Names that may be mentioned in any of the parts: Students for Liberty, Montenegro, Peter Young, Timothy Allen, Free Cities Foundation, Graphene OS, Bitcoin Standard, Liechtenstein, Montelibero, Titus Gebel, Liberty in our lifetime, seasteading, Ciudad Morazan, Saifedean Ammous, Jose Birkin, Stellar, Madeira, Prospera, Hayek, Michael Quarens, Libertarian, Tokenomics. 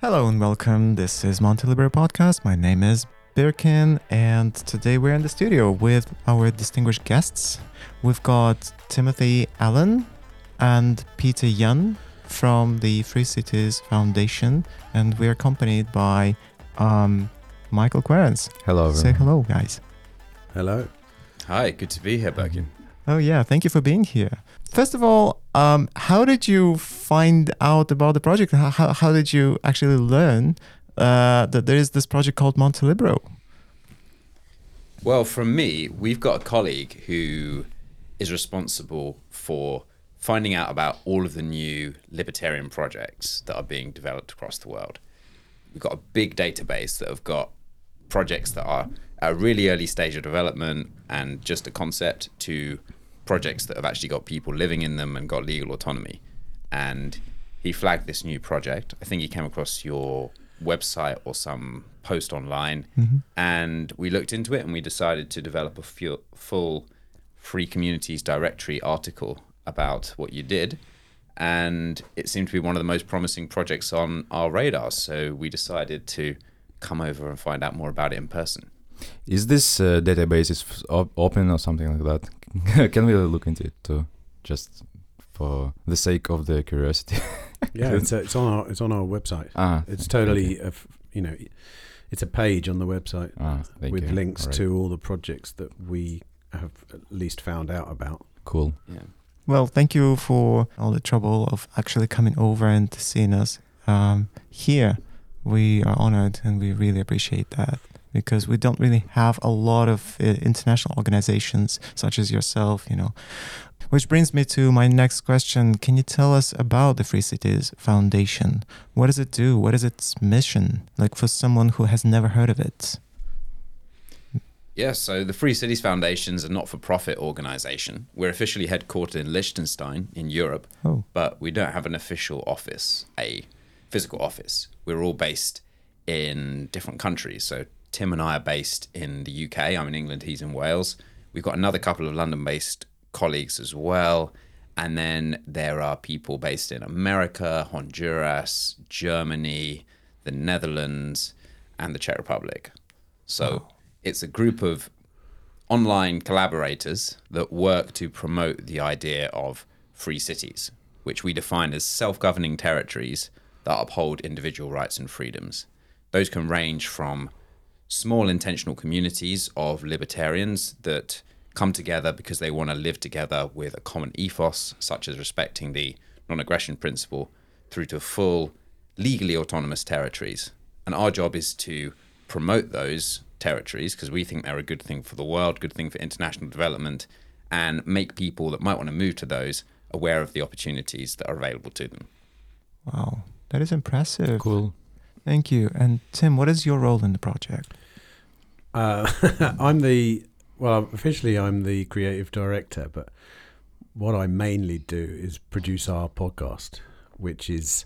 Hello and welcome. This is Montelibero podcast. My name is Birkin, and today we're in the studio with our distinguished guests. We've got Timothy Allen and Peter Young from the Free Cities Foundation, and we're accompanied by Michael Quarens. Hello, everyone. Say hello, guys. Hello. Hi. Good to be here, Birkin. Oh yeah, thank you for being here. First of all, how did you find out about the project? How did you actually learn that there is this project called Montelibero? Well, from me, we've got a colleague who is responsible for finding out about all of the new libertarian projects that are being developed across the world. We've got a big database that have got projects that are at a really early stage of development and just a concept to projects that have actually got people living in them and got legal autonomy. And he flagged this new project. I think he came across your website or some post online, and we looked into it and we decided to develop a full Free Communities Directory article about what you did. And it seemed to be one of the most promising projects on our radar. So we decided to come over and find out more about it in person. Is this database is open or something like that? Can we look into it too, just for the sake of the curiosity? Yeah, it's on our website. It's totally, it's a page on the website with links to all the projects that we have at least found out about. Cool. Yeah. Well, thank you for all the trouble of actually coming over and seeing us here. We are honored and we really appreciate that, because we don't really have a lot of international organizations such as yourself, Which brings me to my next question. Can you tell us about the Free Cities Foundation? What does it do? What is its mission? Like for someone who has never heard of it. Yeah, so the Free Cities Foundation is a not-for-profit organization. We're officially headquartered in Liechtenstein in Europe, but we don't have an official office, a physical office. We're all based in different countries, so Tim and I are based in the UK. I'm in England, he's in Wales. We've got another couple of London-based colleagues as well. And then there are people based in America, Honduras, Germany, the Netherlands, and the Czech Republic. So it's a group of online collaborators that work to promote the idea of free cities, which we define as self-governing territories that uphold individual rights and freedoms. Those can range from small intentional communities of libertarians that come together because they want to live together with a common ethos, such as respecting the non-aggression principle, through to full legally autonomous territories. And our job is to promote those territories because we think they're a good thing for the world, good thing for international development, and make people that might want to move to those aware of the opportunities that are available to them. Wow, that is impressive. Cool. Thank you. And Tim, what is your role in the project? I'm the creative director, but what I mainly do is produce our podcast, which is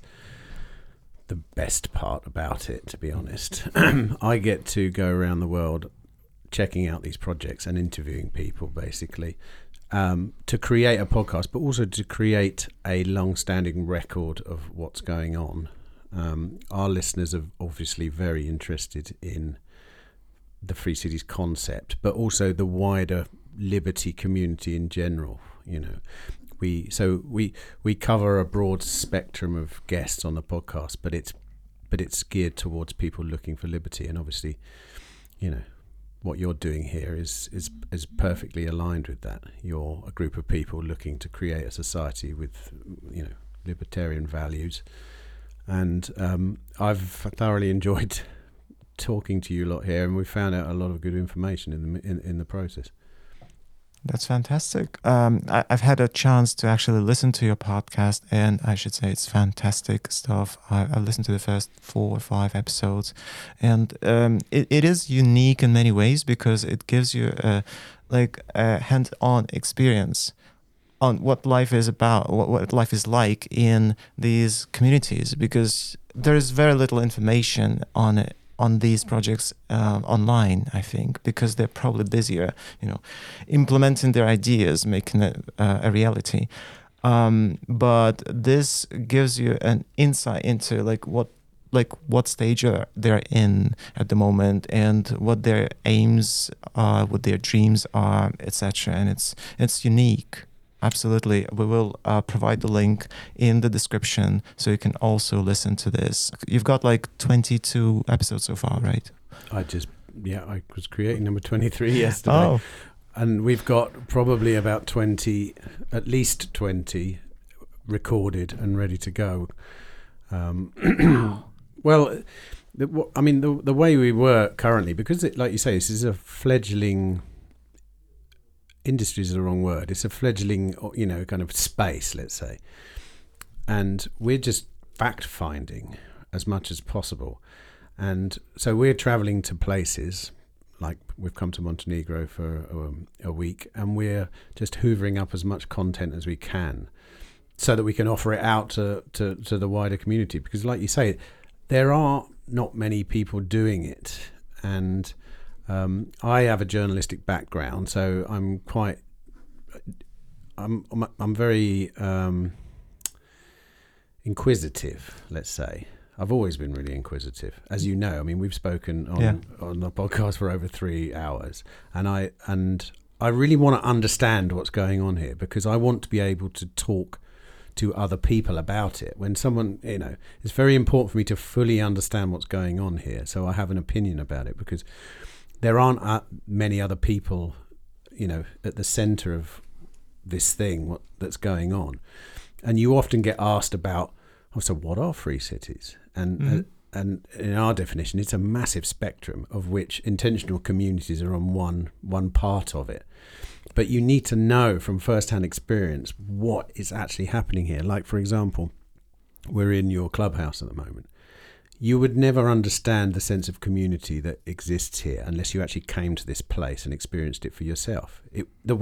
the best part about it, to be honest. I get to go around the world checking out these projects and interviewing people, basically, to create a podcast, but also to create a long-standing record of what's going on. Our listeners are obviously very interested in the Free Cities concept, but also the wider liberty community in general. We cover a broad spectrum of guests on the podcast, but it's geared towards people looking for liberty. And obviously, what you're doing here is perfectly aligned with that. You're a group of people looking to create a society with, libertarian values. And I've thoroughly enjoyed talking to you lot here, and we found out a lot of good information in the process. That's fantastic. I've had a chance to actually listen to your podcast, and I should say it's fantastic stuff. I listened to the first 4 or 5 episodes, and it is unique in many ways because it gives you a hands-on experience on what life is about, what life is like in these communities, because there is very little information on these projects online, I think, because they're probably busier, implementing their ideas, making it a reality. But this gives you an insight into like what like what stage they're in at the moment and what their aims are, what their dreams are, etc. And it's unique. Absolutely. We will provide the link in the description so you can also listen to this. You've got like 22 episodes so far, right? I was creating number 23 yesterday. Oh. And we've got probably about 20, at least 20 recorded and ready to go. Well, the way we work currently, because it, like you say, this is a fledgling... industry is the wrong word. It's a fledgling, kind of space, let's say. And we're just fact-finding as much as possible. And so we're traveling to places, like we've come to Montenegro for a week, and we're just hoovering up as much content as we can so that we can offer it out to the wider community. Because like you say, there are not many people doing it. And... I have a journalistic background, so I'm very inquisitive, let's say. I've always been really inquisitive, as you know. I mean, we've spoken on the podcast for over 3 hours, and I really want to understand what's going on here, because I want to be able to talk to other people about it. When someone, it's very important for me to fully understand what's going on here, so I have an opinion about it, because there aren't many other people, at the center of this thing that's going on. And you often get asked about, so what are free cities? And and in our definition, it's a massive spectrum, of which intentional communities are on one part of it. But you need to know from first-hand experience what is actually happening here. Like, for example, we're in your clubhouse at the moment. You would never understand the sense of community that exists here unless you actually came to this place and experienced it for yourself. No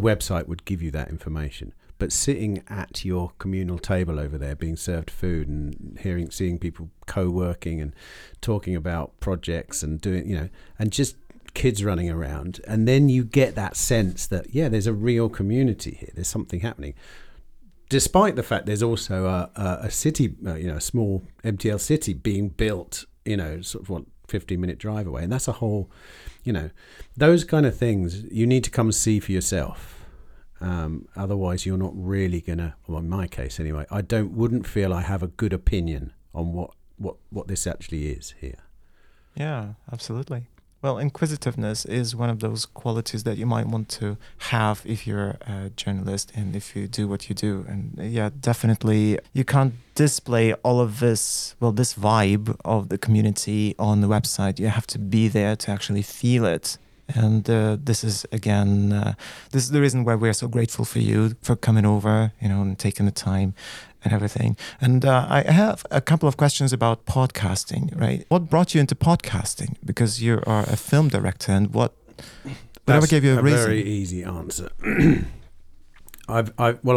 website would give you that information. But sitting at your communal table over there, being served food and seeing people co-working and talking about projects and doing, and just kids running around, and then you get that sense that there's a real community here. There's something happening, despite the fact there's also a city, a small MTL city being built, 15-minute drive away, and that's a whole, those kind of things you need to come see for yourself. Otherwise, you're not really gonna. Well, in my case, anyway, I wouldn't feel I have a good opinion on what this actually is here. Yeah, absolutely. Well, inquisitiveness is one of those qualities that you might want to have if you're a journalist and if you do what you do. And definitely you can't display all of this, this vibe of the community on the website. You have to be there to actually feel it. And this is the reason why we're so grateful for you for coming over, and taking the time and everything. And I have a couple of questions about podcasting, right? What brought you into podcasting? Because you are a film director, and whatever gave you a reason? That's a very easy answer.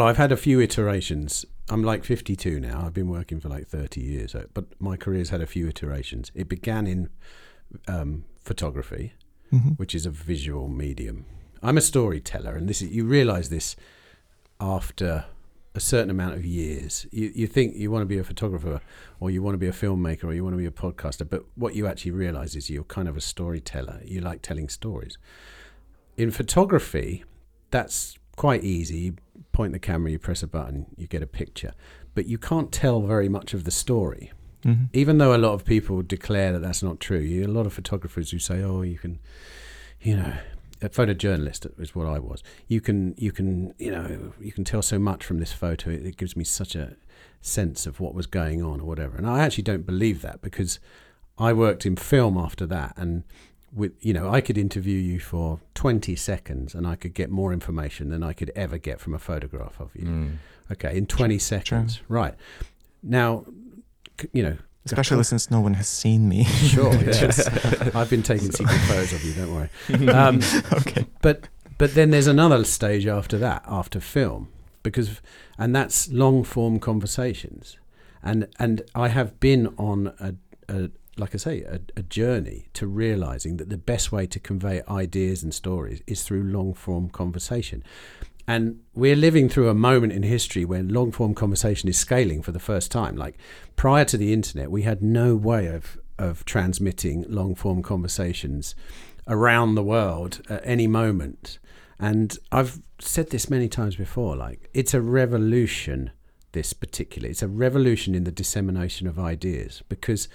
I've had a few iterations. I'm like 52 now. I've been working for like 30 years, but my career's had a few iterations. It began in photography. Mm-hmm. Which is a visual medium. I'm a storyteller, and you realise this after a certain amount of years. You think you want to be a photographer, or you want to be a filmmaker, or you want to be a podcaster, but what you actually realise is you're kind of a storyteller. You like telling stories. In photography, that's quite easy. You point the camera, you press a button, you get a picture, but you can't tell very much of the story. Mm-hmm. Even though a lot of people declare that that's not true, a lot of photographers who say, you can, a photojournalist is what I was. You can tell so much from this photo. It gives me such a sense of what was going on or whatever. And I actually don't believe that, because I worked in film after that. And I could interview you for 20 seconds and I could get more information than I could ever get from a photograph of you. Mm. Okay, in 20 seconds. Right. Now... especially since no one has seen me. Sure, yes. I've been taking secret photos of you, don't worry. Okay. But then there's another stage after that, after film, and that's long form conversations. And I have been on a journey to realizing that the best way to convey ideas and stories is through long form conversation. And we're living through a moment in history where long-form conversation is scaling for the first time. Like, prior to the internet, we had no way of transmitting long-form conversations around the world at any moment. And I've said this many times before, like, it's a revolution, this particularly. It's a revolution in the dissemination of ideas, because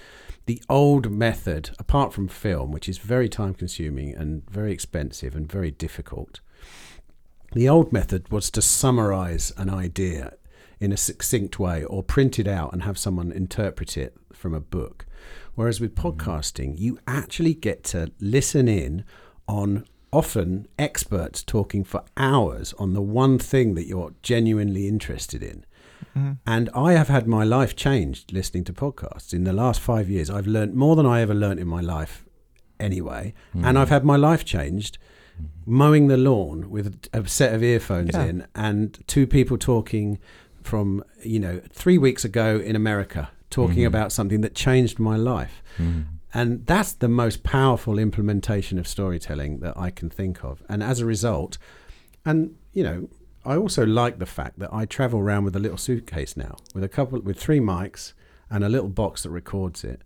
the old method, apart from film, which is very time-consuming and very expensive and very difficult, the old method was to summarize an idea in a succinct way or print it out and have someone interpret it from a book. Whereas with podcasting, you actually get to listen in on often experts talking for hours on the one thing that you're genuinely interested in. Mm-hmm. And I have had my life changed listening to podcasts. In the last 5 years, I've learned more than I ever learned in my life anyway. Mm-hmm. And I've had my life changed mowing the lawn with a set of earphones in, and two people talking from, 3 weeks ago in America, talking about something that changed my life. And that's the most powerful implementation of storytelling that I can think of. And as a result, and, I also like the fact that I travel around with a little suitcase now with 3 mics and a little box that records it.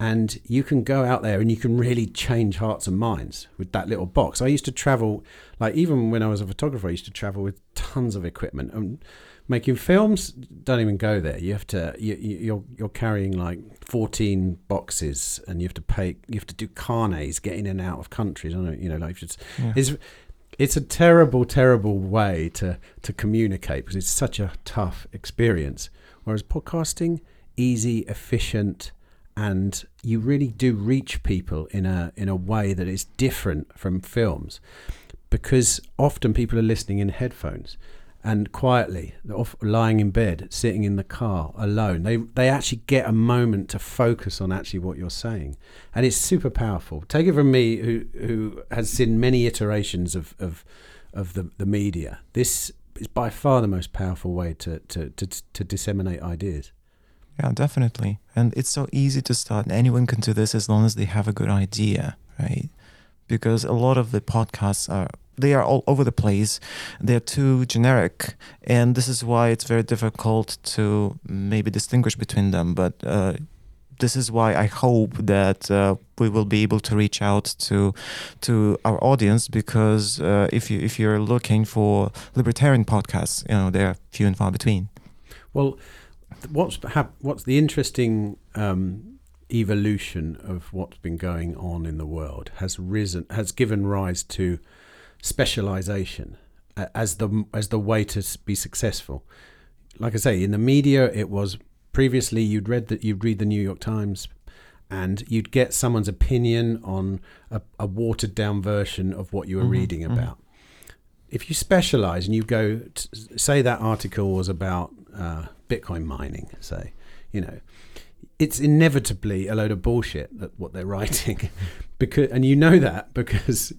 And you can go out there and you can really change hearts and minds with that little box. I used to travel, even when I was a photographer, I used to travel with tons of equipment. And making films, don't even go there. You have to, you're carrying 14 boxes, and you have to pay, you have to do carnets, get in and out of countries. I don't know, it's a terrible, terrible way to communicate, because it's such a tough experience. Whereas podcasting, easy, efficient, and you really do reach people in a way that is different from films, because often people are listening in headphones and quietly, lying in bed, sitting in the car alone. They actually get a moment to focus on actually what you're saying, and it's super powerful. Take it from me, who has seen many iterations of the media. This is by far the most powerful way to disseminate ideas. Yeah, definitely. And it's so easy to start. Anyone can do this as long as they have a good idea, right? Because a lot of the podcasts are all over the place. They're too generic. And this is why it's very difficult to maybe distinguish between them. But this is why I hope that we will be able to reach out to our audience, because if you're looking for libertarian podcasts, they're few and far between. Well, what's the interesting evolution of what's been going on in the world has given rise to specialization as the way to be successful. Like I say, in the media, it was previously you'd read the New York Times, and you'd get someone's opinion on a watered down version of what you were reading about. If you specialize and you go say that article was about Bitcoin mining, say, it's inevitably a load of bullshit that what they're writing, because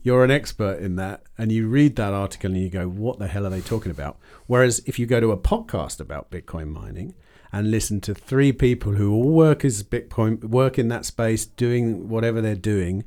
you're an expert in that, and you read that article and you go, what the hell are they talking about? Whereas if you go to a podcast about Bitcoin mining and listen to three people who all work in that space, doing whatever they're doing,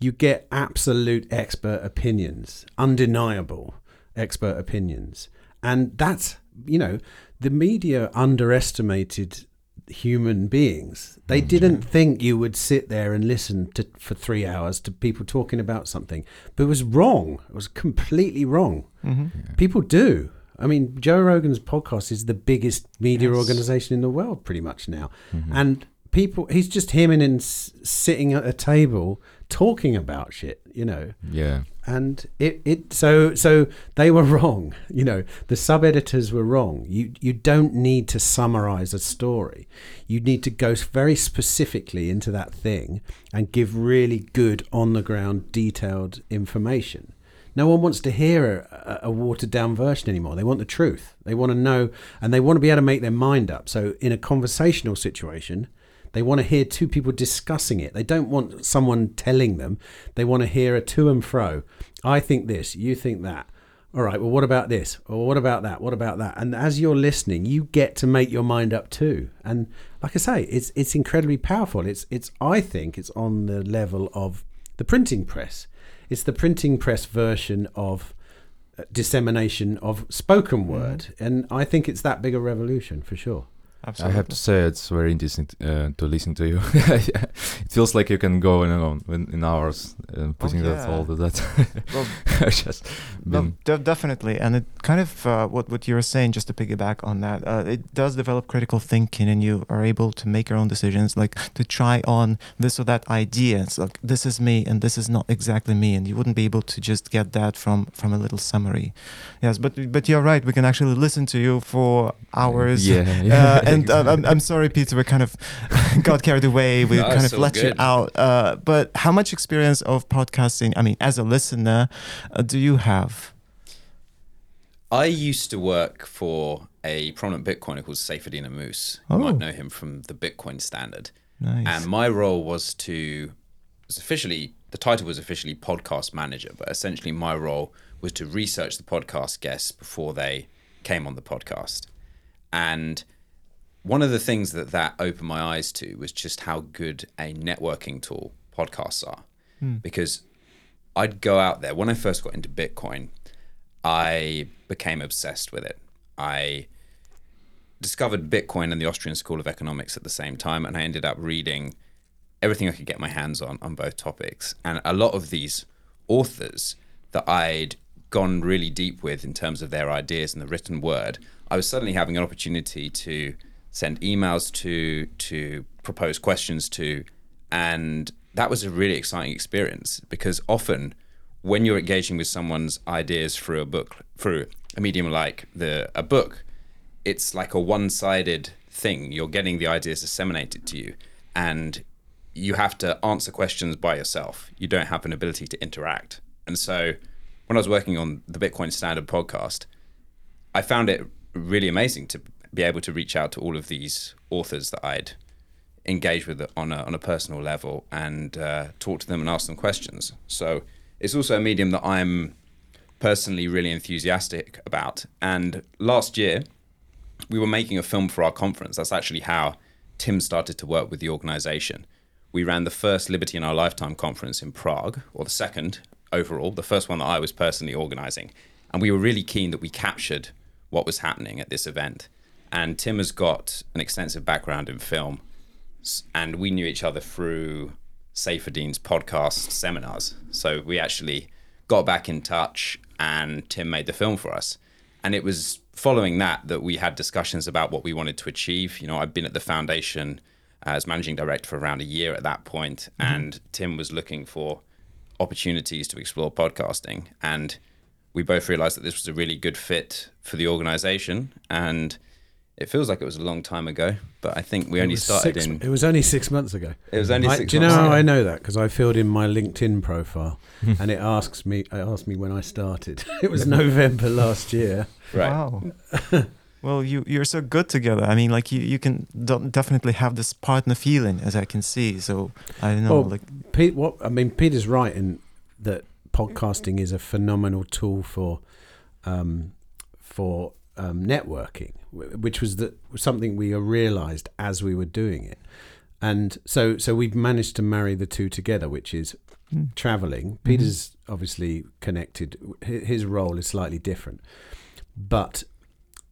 you get absolute expert opinions, undeniable expert opinions. And that's, the media underestimated human beings. They didn't think you would sit there and listen for 3 hours to people talking about something. But it was wrong. It was completely wrong. People do. I mean, Joe Rogan's podcast is the biggest media organization in the world pretty much now. And people, he's just sitting at a table talking about shit, and it so they were wrong. The sub-editors were wrong. You don't need to summarize a story. You need to go very specifically into that thing and give really good on the ground detailed information. No one wants to hear a watered down version anymore. They want the truth. They want to know, and they want to be able to make their mind up. So in a conversational situation, they want to hear two people discussing it. They don't want someone telling them. They want to hear a to and fro. I think this, you think that. All right, well, what about this? Or what about that? What about that? And as you're listening, you get to make your mind up too. And like I say, it's incredibly powerful. It's I think it's on the level of the printing press. It's the printing press version of dissemination of spoken word. Mm-hmm. And I think it's that big a revolution for sure. Absolutely. I have to say it's very interesting to listen to you. It feels like you can go on in hours putting that all to that. Definitely. And it kind of what you were saying, just to piggyback on that, it does develop critical thinking, and you are able to make your own decisions, like to try on this or that idea. It's like, this is me and this is not exactly me, and you wouldn't be able to just get that from a little summary. Yes, but you're right. We can actually listen to you for hours. I'm sorry, Peter, we kind of got carried away. We let you out. But how much experience of podcasting, I mean, as a listener, do you have? I used to work for a prominent Bitcoiner called Saifedean Ammous. You might know him from the Bitcoin Standard. Nice. And my role was officially podcast manager, but essentially my role was to research the podcast guests before they came on the podcast. And one of the things that opened my eyes to was just how good a networking tool podcasts are. Mm. Because I'd go out there. When I first got into Bitcoin, I became obsessed with it. I discovered Bitcoin and the Austrian School of Economics at the same time, and I ended up reading everything I could get my hands on both topics. And a lot of these authors that I'd gone really deep with in terms of their ideas and the written word, I was suddenly having an opportunity to send emails to propose questions to, and that was a really exciting experience, because often when you're engaging with someone's ideas through a medium like a book, it's like a one-sided thing. You're getting the ideas disseminated to you, and you have to answer questions by yourself. You don't have an ability to interact. And so when I was working on the Bitcoin Standard podcast, I found it really amazing to be able to reach out to all of these authors that I'd engaged with on a personal level, and talk to them and ask them questions. So it's also a medium that I'm personally really enthusiastic about. And last year, we were making a film for our conference. That's actually how Tim started to work with the organization. We ran the first Liberty in Our Lifetime conference in Prague, or the second overall, the first one that I was personally organizing. And we were really keen that we captured what was happening at this event. And Tim has got an extensive background in film, and we knew each other through Saifedean's podcast seminars. So we actually got back in touch, and Tim made the film for us. And it was following that we had discussions about what we wanted to achieve. You know, I'd been at the foundation as managing director for around a year at that point, mm-hmm. and Tim was looking for opportunities to explore podcasting. And we both realized that this was a really good fit for the organization, and it feels like it was a long time ago, but I think It was only 6 months ago. Do you know how I know that? Because I filled in my LinkedIn profile, and it asked me when I started. It was November last year. Right. Wow. Well, you're so good together. I mean, like you can definitely have this partner feeling, as I can see. So I don't know. Well, Peter's right in that podcasting is a phenomenal tool for networking, which was something we realized as we were doing it. And so we've managed to marry the two together, which is traveling. Mm-hmm. Peter's obviously connected. His role is slightly different. But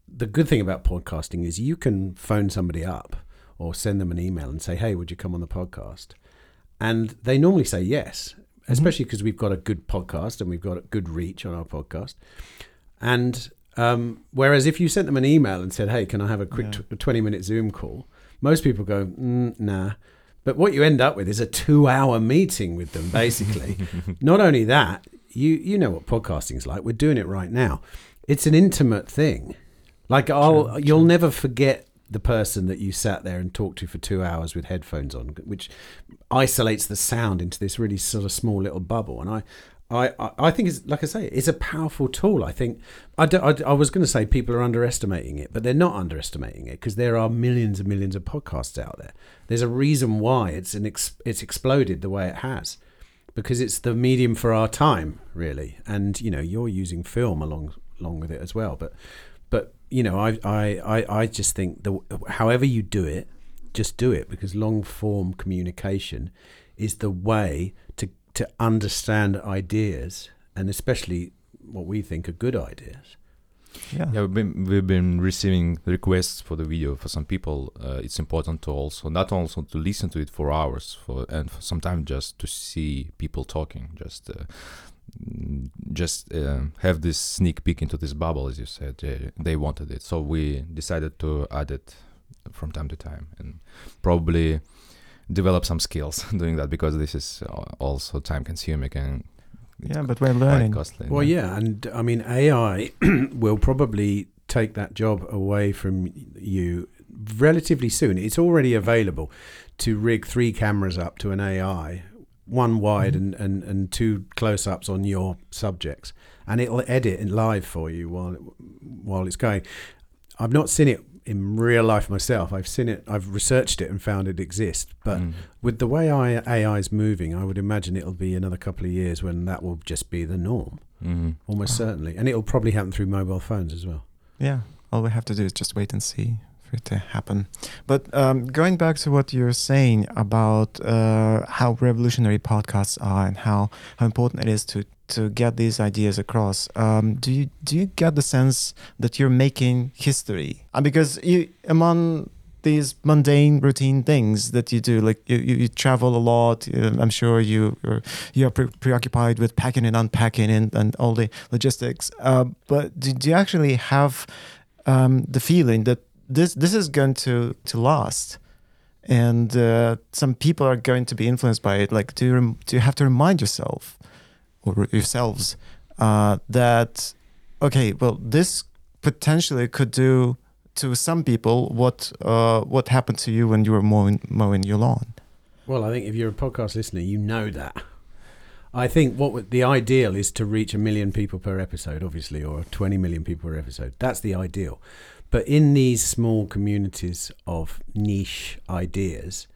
the good thing about podcasting is you can phone somebody up or send them an email and say, hey, would you come on the podcast? And they normally say yes, especially because we've got a good podcast and we've got a good reach on our podcast. And whereas if you sent them an email and said, hey, can I have a quick 20-minute Zoom call? Most people go, nah. But what you end up with is a 2-hour meeting with them, basically. Not only that, you know what podcasting's like. We're doing it right now. It's an intimate thing. Like you'll never forget the person that you sat there and talked to for 2 hours with headphones on, which isolates the sound into this really sort of small little bubble. And I think it's, like I say, it's a powerful tool. I think I was going to say people are underestimating it, but they're not underestimating it, because there are millions and millions of podcasts out there. There's a reason why it's exploded the way it has, because it's the medium for our time, really. And you know, you're using film along with it as well. But you know, I just think however you do it, just do it, because long form communication is the way to understand ideas, and especially what we think are good ideas. Yeah, we've been receiving requests for the video. For some people, it's important to also to listen to it for hours, and sometimes just to see people talking, just have this sneak peek into this bubble, as you said. They wanted it, so we decided to add it from time to time, and probably develop some skills doing that, because this is also time-consuming and. Yeah, but we're learning. Costly, well, yeah, and I mean, AI will probably take that job away from you relatively soon. It's already available to rig 3 cameras up to an AI, one wide and 2 close-ups on your subjects, and it'll edit it live for you while it's going. I've not seen it in real life myself. I've seen it, I've researched it and found it exists. But with the way AI is moving, I would imagine it'll be another couple of years when that will just be the norm, almost certainly. And it'll probably happen through mobile phones as well. Yeah, all we have to do is just wait and see for it to happen. But going back to what you're saying about how revolutionary podcasts are and how important it is to get these ideas across, do you get the sense that you're making history? Because you, among these mundane routine things that you do, like you travel a lot, I'm sure you're preoccupied with packing and unpacking and all the logistics, but do you actually have the feeling that this is going to last? And some people are going to be influenced by it. Like, do you have to remind yourself or yourselves that, okay, well, this potentially could do to some people what happened to you when you were mowing your lawn? Well, I think if you're a podcast listener, you know that. I think the ideal is to reach 1 million people per episode, obviously, or 20 million people per episode. That's the ideal. But in these small communities of niche ideas,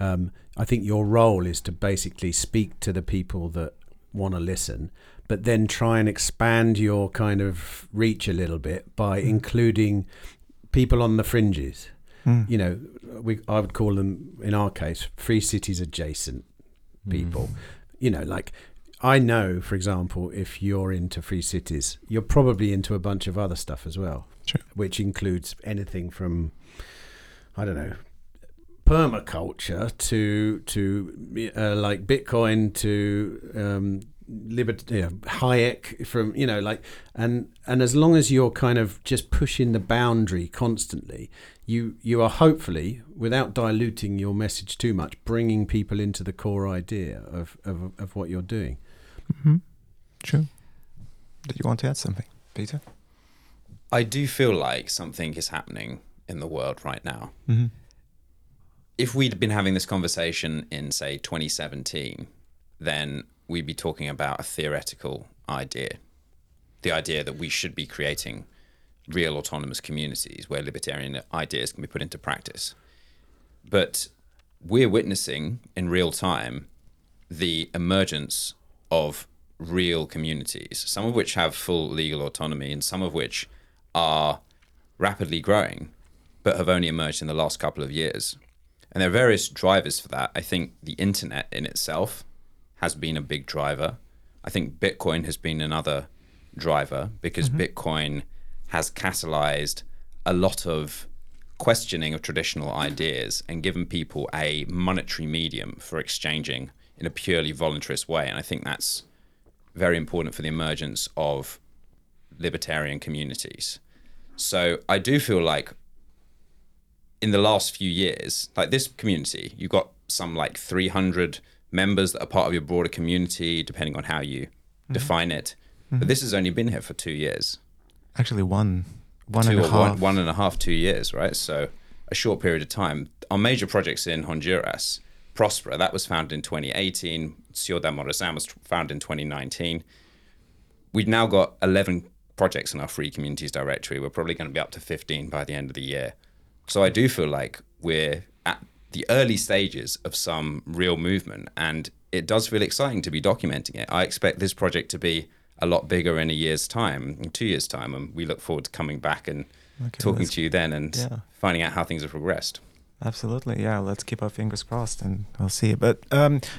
I think your role is to basically speak to the people that want to listen, but then try and expand your kind of reach a little bit by including people on the fringes. You know, I would call them, in our case, Free Cities adjacent people. You know, like, I know, for example, if you're into Free Cities, you're probably into a bunch of other stuff as well. Sure. Which includes anything from, I don't know, permaculture to like Bitcoin to Liberty, Hayek, from, you know, like, and as long as you're kind of just pushing the boundary constantly, you are hopefully, without diluting your message too much, bringing people into the core idea of what you're doing. True. Did you want to add something, Peter? I do feel like something is happening in the world right now. If we'd been having this conversation in, say, 2017, then we'd be talking about a theoretical idea, the idea that we should be creating real autonomous communities where libertarian ideas can be put into practice. But we're witnessing in real time the emergence of real communities, some of which have full legal autonomy and some of which are rapidly growing, but have only emerged in the last couple of years. And there are various drivers for that. I think the internet in itself has been a big driver. I think Bitcoin has been another driver, because Bitcoin has catalyzed a lot of questioning of traditional ideas and given people a monetary medium for exchanging in a purely voluntarist way. And I think that's very important for the emergence of libertarian communities. So I do feel like in the last few years, like this community, you've got some like 300 members that are part of your broader community, depending on how you define it. But this has only been here for 2 years. Actually, one and a half, 2 years, right? So a short period of time. Our major projects in Honduras, Prospera, that was founded in 2018. Ciudad Morazan was founded in 2019. We've now got 11 projects in our free communities directory. We're probably going to be up to 15 by the end of the year. So I do feel like we're at the early stages of some real movement, and it does feel exciting to be documenting it. I expect this project to be a lot bigger in a year's time, in 2 years' time, and we look forward to coming back and talking to you then and finding out how things have progressed. Absolutely, yeah. Let's keep our fingers crossed, and we'll see. But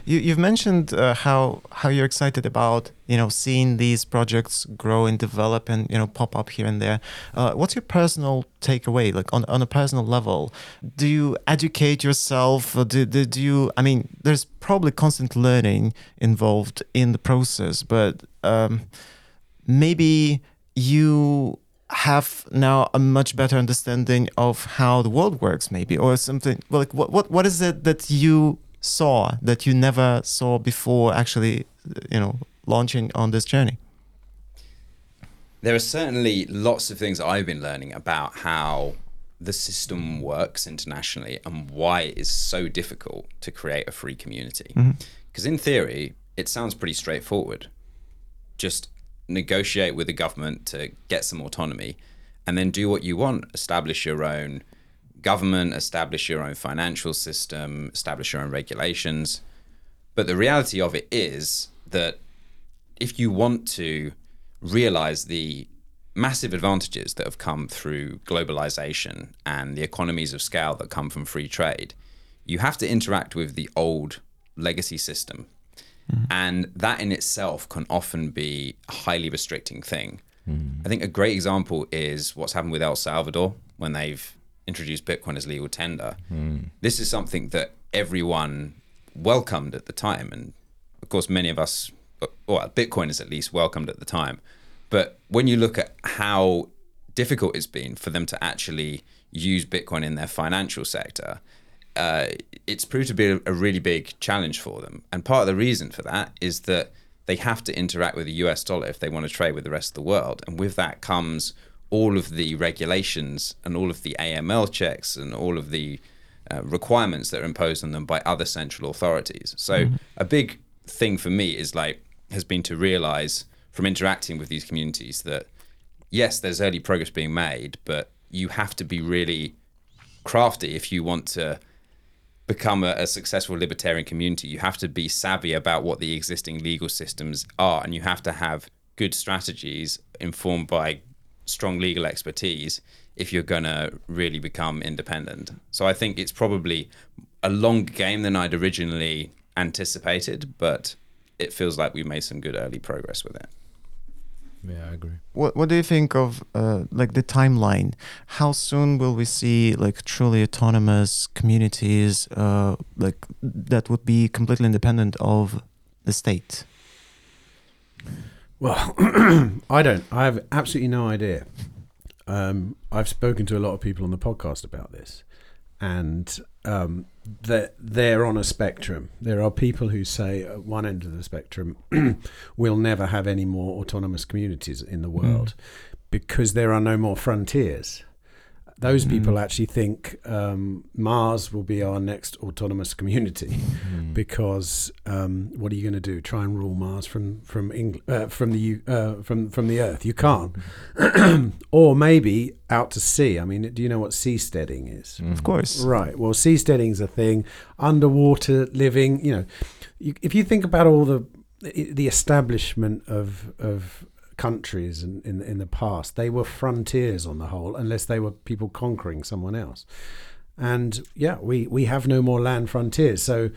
you've mentioned how you're excited about seeing these projects grow and develop and pop up here and there. What's your personal takeaway? Like on a personal level, do you educate yourself? Do you? I mean, there's probably constant learning involved in the process, but maybe you have now a much better understanding of how the world works, maybe, or something. Well, like what is it that you saw that you never saw before actually launching on this journey? There are certainly lots of things that I've been learning about how the system works internationally and why it is so difficult to create a free community, because in theory it sounds pretty straightforward. Just negotiate with the government to get some autonomy and then do what you want. Establish your own government, establish your own financial system, establish your own regulations. But the reality of it is that if you want to realize the massive advantages that have come through globalization and the economies of scale that come from free trade, you have to interact with the old legacy system. And that in itself can often be a highly restricting thing. I think a great example is what's happened with El Salvador when they've introduced Bitcoin as legal tender. This is something that everyone welcomed at the time. And of course, many of us, or Bitcoin is at least welcomed at the time. But when you look at how difficult it's been for them to actually use Bitcoin in their financial sector, it's proved to be a really big challenge for them. And part of the reason for that is that they have to interact with the US dollar if they want to trade with the rest of the world. And with that comes all of the regulations and all of the AML checks and all of the requirements that are imposed on them by other central authorities. So a big thing for me is has been to realize from interacting with these communities that yes, there's early progress being made, but you have to be really crafty if you want to become a successful libertarian community. You have to be savvy about what the existing legal systems are, and you have to have good strategies informed by strong legal expertise if you're going to really become independent. So I think it's probably a long game than I'd originally anticipated, but it feels like we made some good early progress with it. Yeah, I agree. What do you think of the timeline? How soon will we see truly autonomous communities that would be completely independent of the state? Well, I have absolutely no idea. I've spoken to a lot of people on the podcast about this, and they're on a spectrum. There are people who say at one end of the spectrum, we'll never have any more autonomous communities in the world because there are no more frontiers. Those people actually think Mars will be our next autonomous community because what are you going to do? Try and rule Mars from England, from the Earth? You can't. Or maybe out to sea. I mean, do you know what seasteading is? Of course. Right. Well, seasteading is a thing. Underwater living. If you think about all the establishment of countries in the past, they were frontiers on the whole, unless they were people conquering someone else. And yeah, we have no more land frontiers. So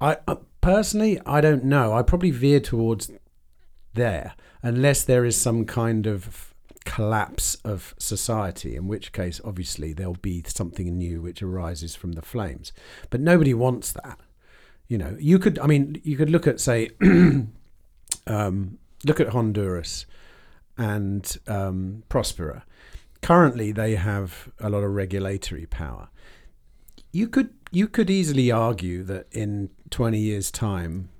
I personally, I don't know. I probably veer towards there, unless there is some kind of collapse of society, in which case, obviously, there'll be something new which arises from the flames. But nobody wants that. You could look at, say, look at Honduras and Prospera. Currently, they have a lot of regulatory power. You could easily argue that in 20 years' time,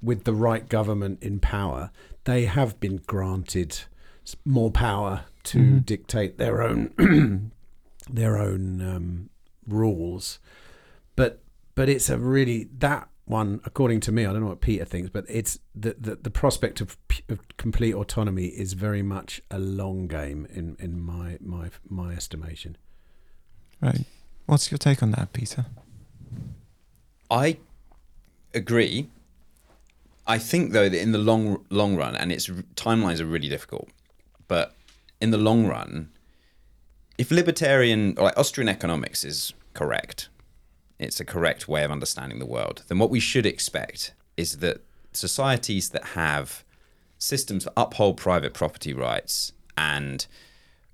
with the right government in power, they have been granted more power to dictate their own rules. But it's a really that one, according to me, I don't know what Peter thinks, but it's the prospect of complete autonomy is very much a long game in my estimation. Right. What's your take on that, Peter? I agree. I think, though, that in the long run, and its timelines are really difficult, but in the long run, if libertarian or Austrian economics is correct, it's a correct way of understanding the world, then what we should expect is that societies that have systems that uphold private property rights and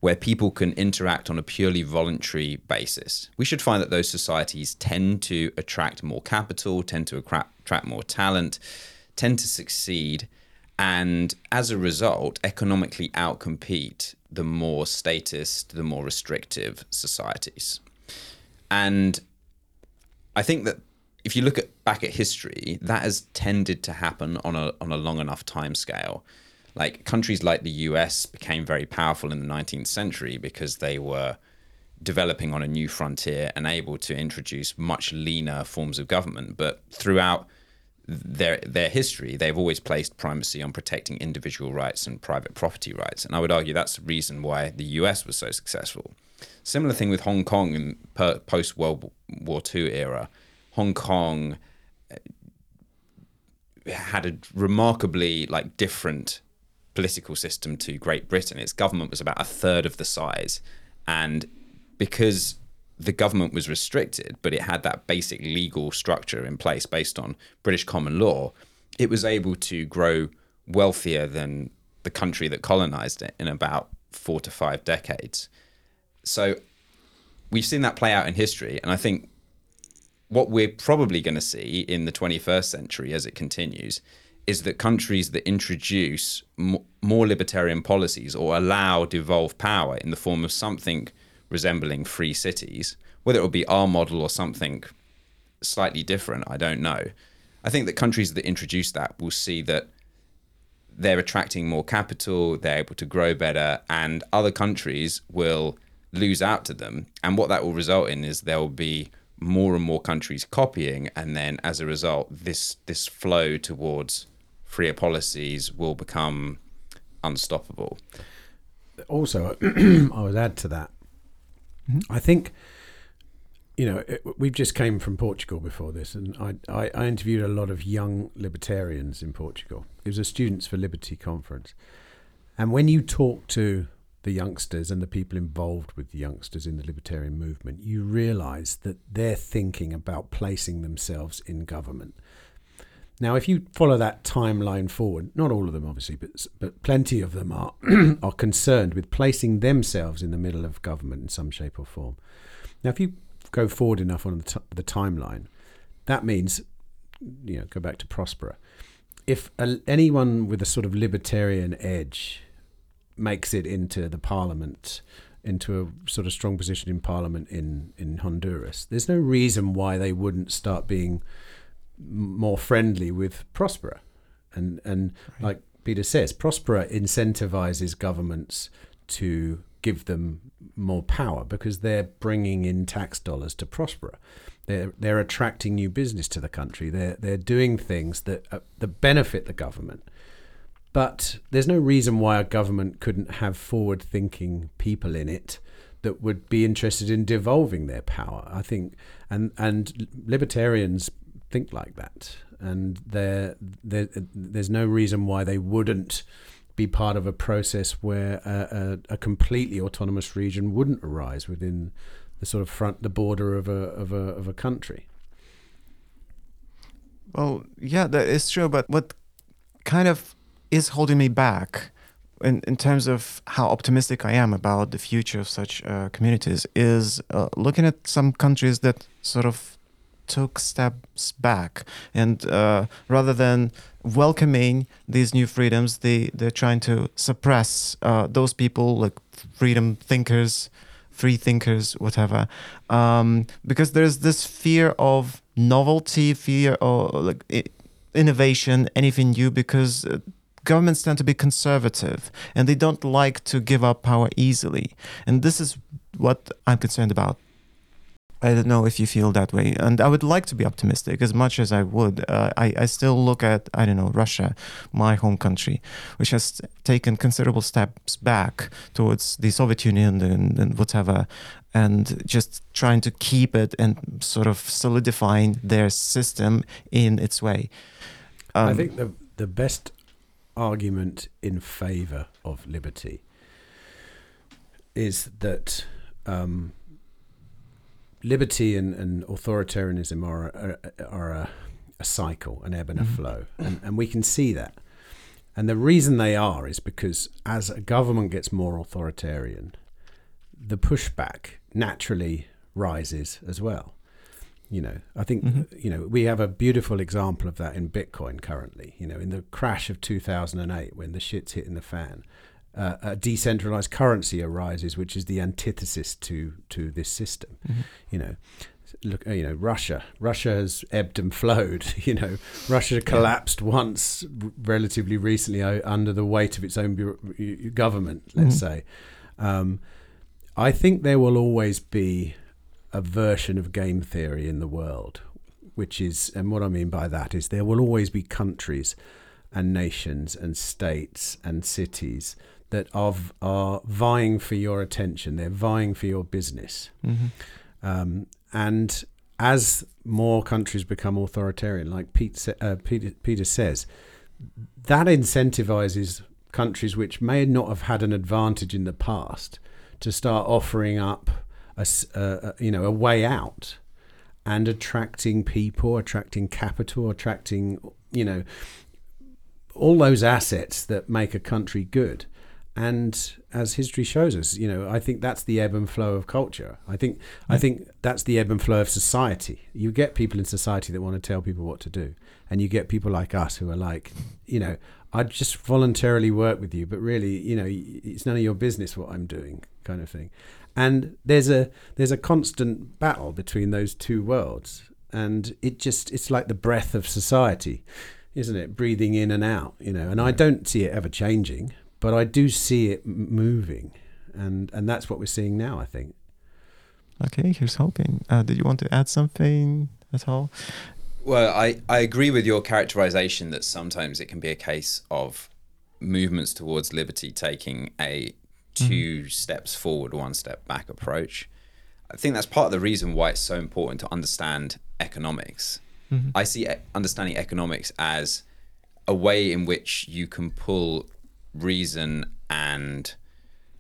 where people can interact on a purely voluntary basis, we should find that those societies tend to attract more capital, tend to attract more talent, tend to succeed, and as a result, economically outcompete the more statist, the more restrictive societies. And I think that if you look back at history, that has tended to happen on a long enough time scale. Like countries like the US became very powerful in the 19th century because they were developing on a new frontier and able to introduce much leaner forms of government. But throughout their history, they've always placed primacy on protecting individual rights and private property rights. And I would argue that's the reason why the US was so successful. Similar thing with Hong Kong in post-World War II era. Hong Kong had a remarkably different political system to Great Britain. Its government was about a third of the size. And because the government was restricted, but it had that basic legal structure in place based on British common law, it was able to grow wealthier than the country that colonized it in about 4 to 5 decades. So we've seen that play out in history. And I think what we're probably going to see in the 21st century as it continues is that countries that introduce more libertarian policies or allow devolved power in the form of something resembling free cities, whether it will be our model or something slightly different, I don't know. I think that countries that introduce that will see that they're attracting more capital, they're able to grow better, and other countries will lose out to them. And what that will result in is there will be more and more countries copying, and then as a result, this flow towards freer policies will become unstoppable. Also, I would add to that, I think, we've just came from Portugal before this, and I interviewed a lot of young libertarians in Portugal. It was a Students for Liberty conference. And when you talk to the youngsters and the people involved with the youngsters in the libertarian movement, you realize that they're thinking about placing themselves in government. Now, if you follow that timeline forward, not all of them obviously, but plenty of them are concerned with placing themselves in the middle of government in some shape or form. Now, if you go forward enough on the timeline, that means, go back to Prospera. If anyone with a sort of libertarian edge makes it into the parliament, into a sort of strong position in parliament in Honduras, there's no reason why they wouldn't start being more friendly with Prospera. And right. Like Peter says, Prospera incentivizes governments to give them more power because they're bringing in tax dollars to Prospera. They're attracting new business to the country. They're doing things that benefit the government. But there's no reason why a government couldn't have forward-thinking people in it that would be interested in devolving their power, I think. And libertarians think like that. And there's no reason why they wouldn't be part of a process where a completely autonomous region wouldn't arise within the sort of the border of a country. Well, yeah, that is true. But what kind of is holding me back in terms of how optimistic I am about the future of such communities is looking at some countries that sort of took steps back and rather than welcoming these new freedoms, they're trying to suppress those people, like freedom thinkers, free thinkers, whatever, because there's this fear of novelty, fear of innovation, anything new, because governments tend to be conservative and they don't like to give up power easily. And this is what I'm concerned about. I don't know if you feel that way. And I would like to be optimistic as much as I would. I still look at, Russia, my home country, which has taken considerable steps back towards the Soviet Union and whatever, and just trying to keep it and sort of solidifying their system in its way. I think the best argument in favor of liberty is that liberty and authoritarianism are a cycle, an ebb and a flow, and we can see that. And the reason they are is because as a government gets more authoritarian, the pushback naturally rises as well. You know, I think, you know, we have a beautiful example of that in Bitcoin currently. You know, in the crash of 2008, when the shit's hitting the fan, a decentralized currency arises, which is the antithesis to this system. You know, look, you know, Russia has ebbed and flowed. You know, Russia collapsed once relatively recently under the weight of its own government, let's say. I think there will always be a version of game theory in the world, which is, and what I mean by that is there will always be countries and nations and states and cities that are vying for your attention. They're vying for your business. And as more countries become authoritarian, like Peter says, that incentivizes countries which may not have had an advantage in the past to start offering up a way out, and attracting people, attracting capital, attracting, you know, all those assets that make a country good. And as history shows us, you know, I think that's the ebb and flow of culture. I think that's the ebb and flow of society. You get people in society that want to tell people what to do, and you get people like us who are like, you know, I just voluntarily work with you, but really, you know, it's none of your business what I'm doing, kind of thing. And there's a constant battle between those two worlds, and it's like the breath of society, isn't it? Breathing in and out, you know. And I don't see it ever changing, but I do see it moving, and that's what we're seeing now, I think. Okay, here's hoping. Did you want to add something at all? Well, I agree with your characterization that sometimes it can be a case of movements towards liberty taking a two steps forward, one step back approach. I think that's part of the reason why it's so important to understand economics. I see understanding economics as a way in which you can pull reason and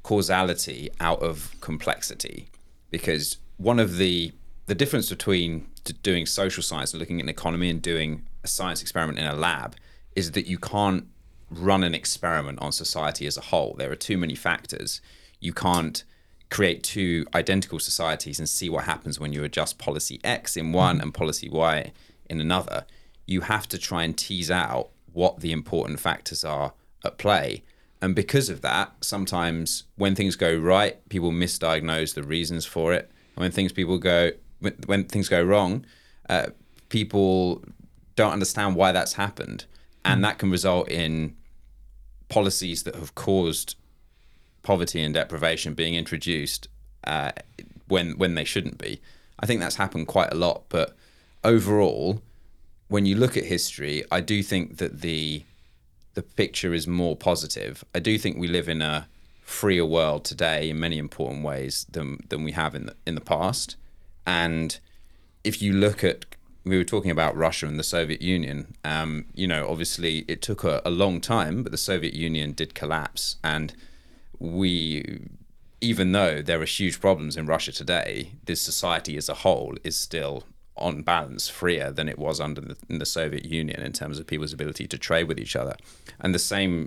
causality out of complexity, because one of the difference between doing social science and looking at an economy and doing a science experiment in a lab is that you can't run an experiment on society as a whole. There are too many factors. You can't create two identical societies and see what happens when you adjust policy X in one and policy Y in another. You have to try and tease out what the important factors are at play. And because of that, sometimes when things go right, people misdiagnose the reasons for it. And when things go wrong, people don't understand why that's happened. And that can result in policies that have caused poverty and deprivation being introduced when they shouldn't be. I think that's happened quite a lot. But overall, when you look at history, I do think that the picture is more positive. I do think we live in a freer world today in many important ways than we have in the past. And if you look at, we were talking about Russia and the Soviet Union. You know, obviously it took a long time, but the Soviet Union did collapse. And even though there are huge problems in Russia today, this society as a whole is still on balance freer than it was in the Soviet Union in terms of people's ability to trade with each other. And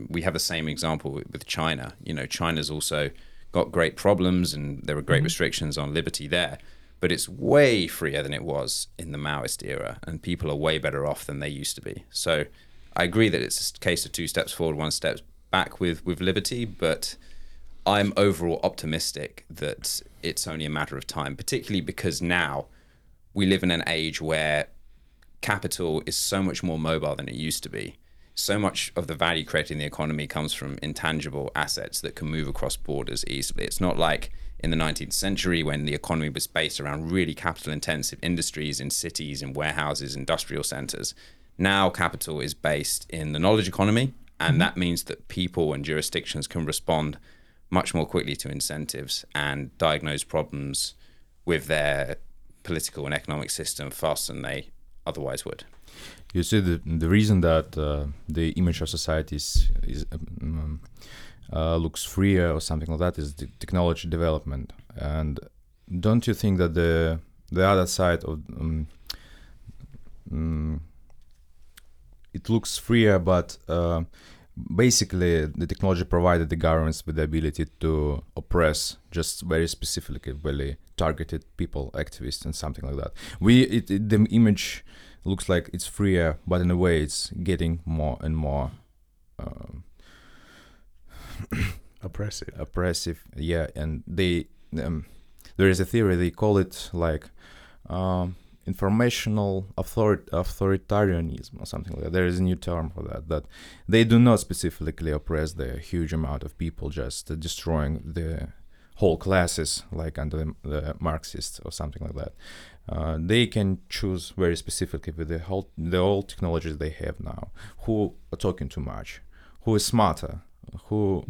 we have the same example with China. You know, China's also got great problems, and there were great restrictions on liberty there. But it's way freer than it was in the Maoist era, and people are way better off than they used to be. So I agree that it's a case of two steps forward, one step back with liberty, but I'm overall optimistic that it's only a matter of time, particularly because now we live in an age where capital is so much more mobile than it used to be. So much of the value created in the economy comes from intangible assets that can move across borders easily. It's not like in the 19th century, when the economy was based around really capital-intensive industries in cities, in warehouses, industrial centers. Now capital is based in the knowledge economy, and that means that people and jurisdictions can respond much more quickly to incentives and diagnose problems with their political and economic system faster than they otherwise would. You see, the reason that the image of society is looks freer or something like that is the technology development. And don't you think that the the other side of it looks freer, but basically the technology provided the governments with the ability to oppress just very specifically targeted people, activists and something like that. The image looks like it's freer, but in a way it's getting more and more oppressive. Yeah, and they there is a theory, they call it like informational authoritarianism or something like that. There is a new term for that they do not specifically oppress the huge amount of people, just destroying the whole classes, like under the Marxists or something like that. They can choose very specifically with the whole technologies they have now, who are talking too much, who is smarter, who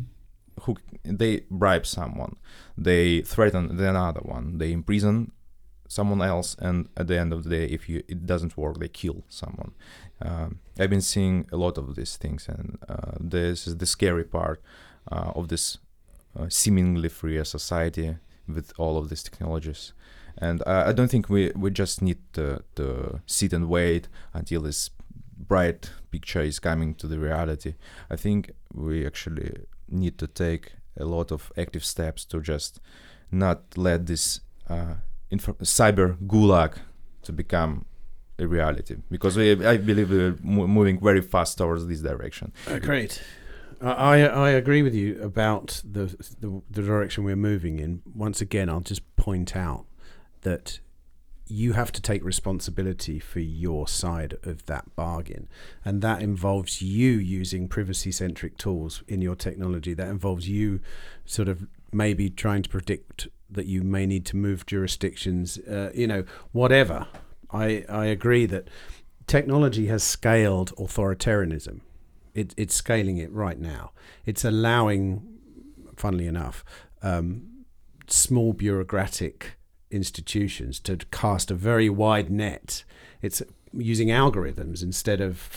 they bribe someone, they threaten another one, they imprison someone else, and at the end of the day, if it doesn't work, they kill someone. I've been seeing a lot of these things, and this is the scary part of this seemingly freer society with all of these technologies. And I don't think we just need to sit and wait until this bright picture is coming to the reality. I think we actually need to take a lot of active steps to just not let this cyber gulag to become a reality, because I believe we're moving very fast towards this direction. Great. I agree with you about the direction we're moving in. Once again, I'll just point out that you have to take responsibility for your side of that bargain, and that involves you using privacy-centric tools in your technology. That involves you sort of maybe trying to predict that you may need to move jurisdictions, whatever. I agree that technology has scaled authoritarianism. It's scaling it right now. It's allowing, funnily enough, small bureaucratic institutions to cast a very wide net. It's using algorithms instead of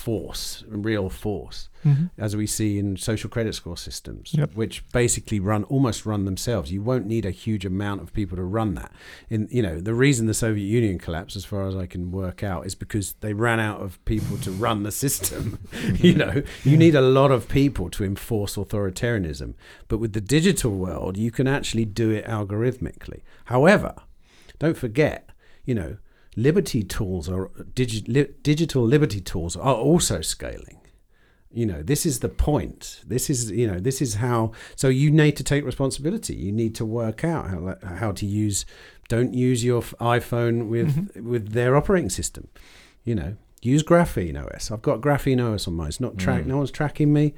real force, mm-hmm. as we see in social credit score systems, yep. which basically almost run themselves. You won't need a huge amount of people to run that. The reason the Soviet Union collapsed, as far as I can work out, is because they ran out of people to run the system. You need a lot of people to enforce authoritarianism. But with the digital world, you can actually do it algorithmically. However, don't forget, liberty tools or digital liberty tools are also scaling. This is the point. This is how. So you need to take responsibility. You need to work out how to use. Don't use your iPhone with their operating system. Use Graphene OS. I've got Graphene OS on mine. It's not tracked. No one's tracking me.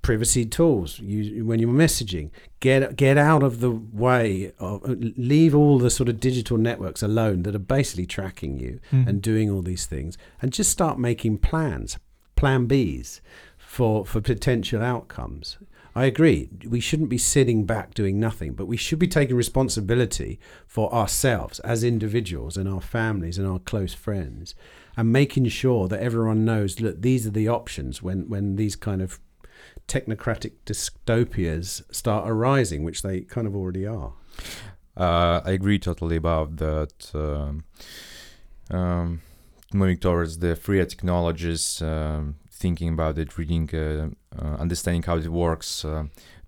Privacy tools. When you're messaging, get out of the way of. Leave all the sort of digital networks alone that are basically tracking you and doing all these things, and just start making plans, plan Bs, for potential outcomes. I agree. We shouldn't be sitting back doing nothing, but we should be taking responsibility for ourselves as individuals and our families and our close friends, and making sure that everyone knows, look, these are the options when these kind of technocratic dystopias start arising, which they kind of already are. I agree totally about that. Moving towards the freer technologies, thinking about it, reading, understanding how it works,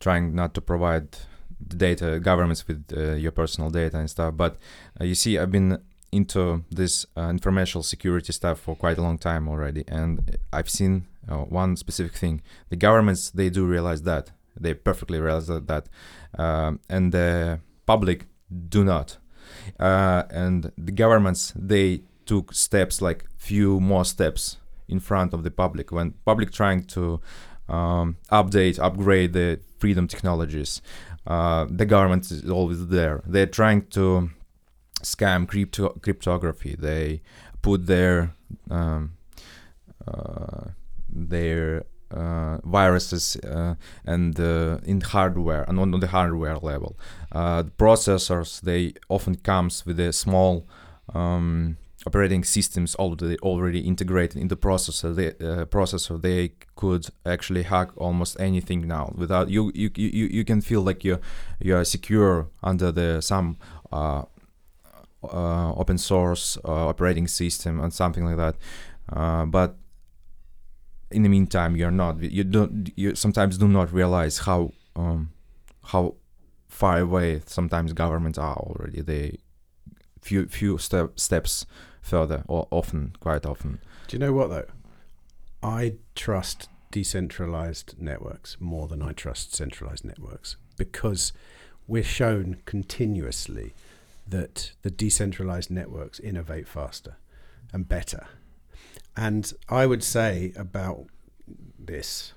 trying not to provide the data, governments with your personal data and stuff. But you see, I've been into this informational security stuff for quite a long time already. And I've seen one specific thing. The governments, they do realize that. They perfectly realize that. And the public do not. And the governments, they took steps, like few more steps in front of the public, when public trying to upgrade the freedom technologies. The government is always there. They're trying to scam cryptography. They put their viruses and in hardware, and on the hardware level. The processors, they often comes with a small operating systems already integrated in the processor. They could actually hack almost anything now. Without you can feel like you are secure under the some open source operating system and something like that. But in the meantime, you sometimes do not realize how far away sometimes governments are already. They few steps further, or quite often. Do you know what though? I trust decentralized networks more than I trust centralized networks, because we're shown continuously that the decentralized networks innovate faster and better. And I would say about this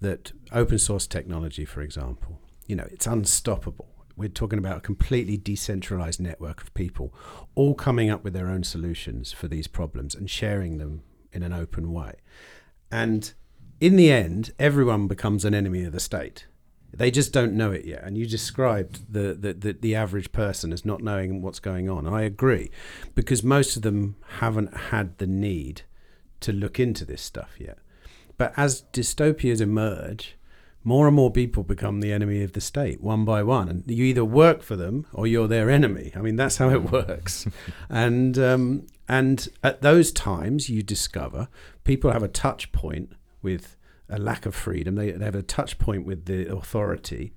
that open source technology, for example, it's unstoppable. We're talking about a completely decentralized network of people all coming up with their own solutions for these problems and sharing them in an open way. And in the end, everyone becomes an enemy of the state. They just don't know it yet. And you described the average person as not knowing what's going on. I agree, because most of them haven't had the need to look into this stuff yet. But as dystopias emerge, more and more people become the enemy of the state, one by one. And you either work for them or you're their enemy. I mean, that's how it works. And at those times, you discover people have a touch point with a lack of freedom. They have a touch point with the authority,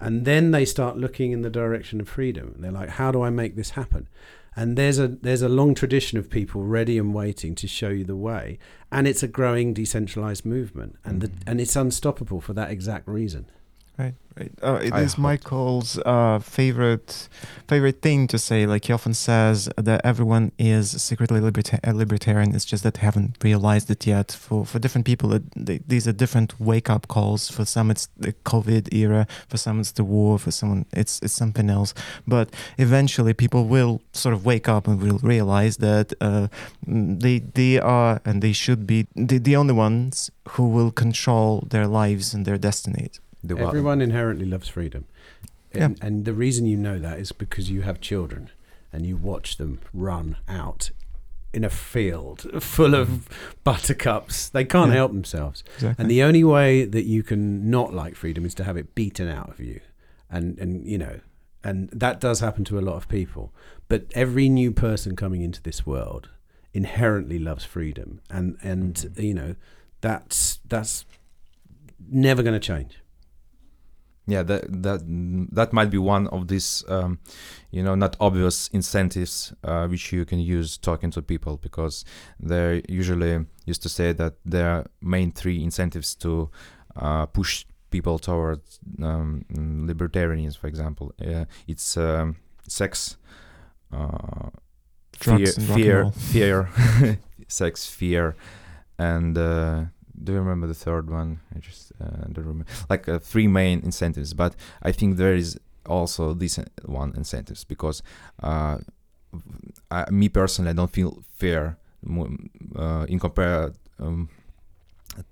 and then they start looking in the direction of freedom. And they're like, how do I make this happen? And there's a long tradition of people ready and waiting to show you the way. And it's a growing decentralized movement, and and it's unstoppable for that exact reason. Right. It is Michael's favorite thing to say. Like, he often says that everyone is secretly libertarian. It's just that they haven't realized it yet. For different people, these are different wake-up calls. For some, it's the COVID era. For some, it's the war. For someone, it's something else. But eventually, people will sort of wake up and will realize that they are, and they should be, the only ones who will control their lives and their destinies. Everyone inherently loves freedom. And the reason you know that is because you have children and you watch them run out in a field full of buttercups. They can't help themselves. Exactly. And the only way that you can not like freedom is to have it beaten out of you. And that does happen to a lot of people. But every new person coming into this world inherently loves freedom. And that's never going to change. Yeah, that might be one of these, not obvious incentives which you can use talking to people, because they usually used to say that their main three incentives to push people towards libertarianism, for example, it's sex, fear, sex, fear, and. Do you remember the third one? I just don't remember. Like three main incentives, but I think there is also this one incentives, because me personally, I don't feel fear in compared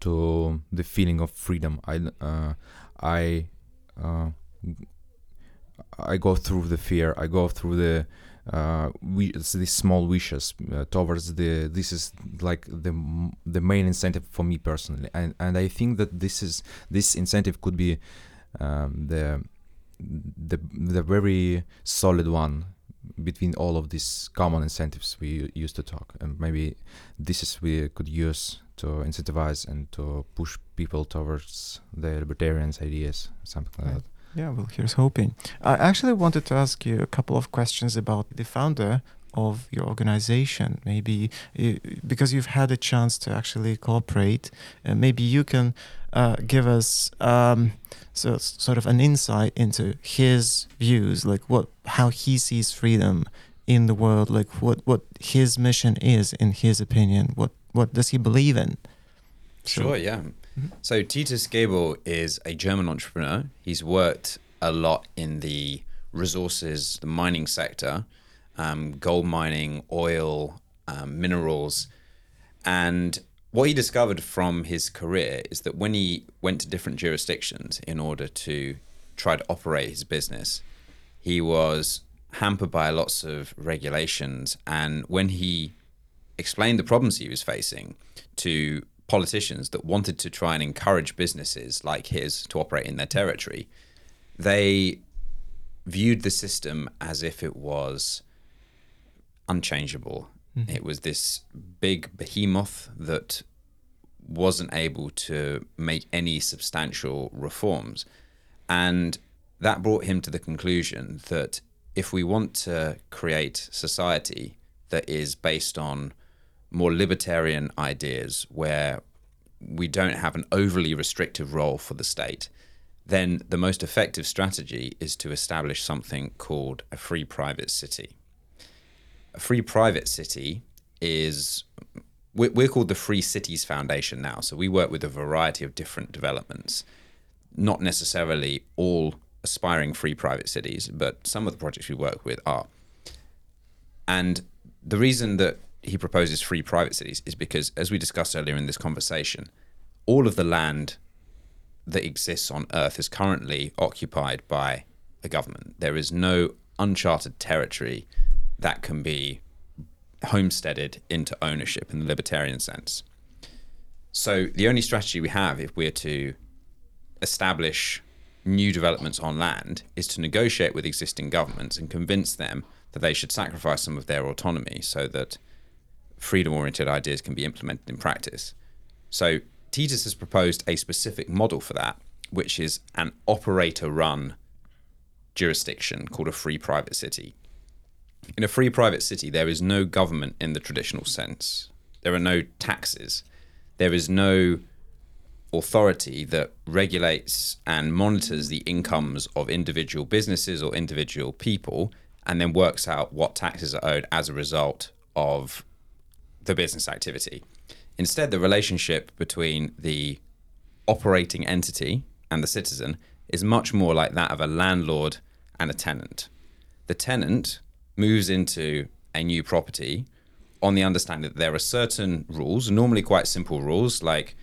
to the feeling of freedom. I go through the fear. I go through the. These small wishes towards the. This is like the main incentive for me personally, and I think that this incentive could be the very solid one between all of these common incentives we used to talk, and maybe this is we could use to incentivize and to push people towards the libertarian ideas, something like that. Yeah, well, here's hoping. I actually wanted to ask you a couple of questions about the founder of your organization, maybe because you've had a chance to actually cooperate. Maybe you can give us sort of an insight into his views, like how he sees freedom in the world, like what his mission is in his opinion, what does he believe in? Sure, yeah. So Titus Gebel is a German entrepreneur. He's worked a lot in the resources, the mining sector, gold mining, oil, minerals. And what he discovered from his career is that when he went to different jurisdictions in order to try to operate his business, he was hampered by lots of regulations. And when he explained the problems he was facing to politicians that wanted to try and encourage businesses like his to operate in their territory, they viewed the system as if it was unchangeable. Mm-hmm. It was this big behemoth that wasn't able to make any substantial reforms. And that brought him to the conclusion that if we want to create society that is based on more libertarian ideas, where we don't have an overly restrictive role for the state, then the most effective strategy is to establish something called a free private city. A free private city is, we're called the Free Cities Foundation now, so we work with a variety of different developments, not necessarily all aspiring free private cities, but some of the projects we work with are. And the reason that he proposes free private cities is because, as we discussed earlier in this conversation, all of the land that exists on Earth is currently occupied by a government. There is no uncharted territory that can be homesteaded into ownership in the libertarian sense. So the only strategy we have if we're to establish new developments on land is to negotiate with existing governments and convince them that they should sacrifice some of their autonomy so that freedom-oriented ideas can be implemented in practice. So Titus has proposed a specific model for that, which is an operator-run jurisdiction called a free private city. In a free private city, there is no government in the traditional sense. There are no taxes. There is no authority that regulates and monitors the incomes of individual businesses or individual people and then works out what taxes are owed as a result of the business activity. Instead, the relationship between the operating entity and the citizen is much more like that of a landlord and a tenant. The tenant moves into a new property on the understanding that there are certain rules, normally quite simple rules, like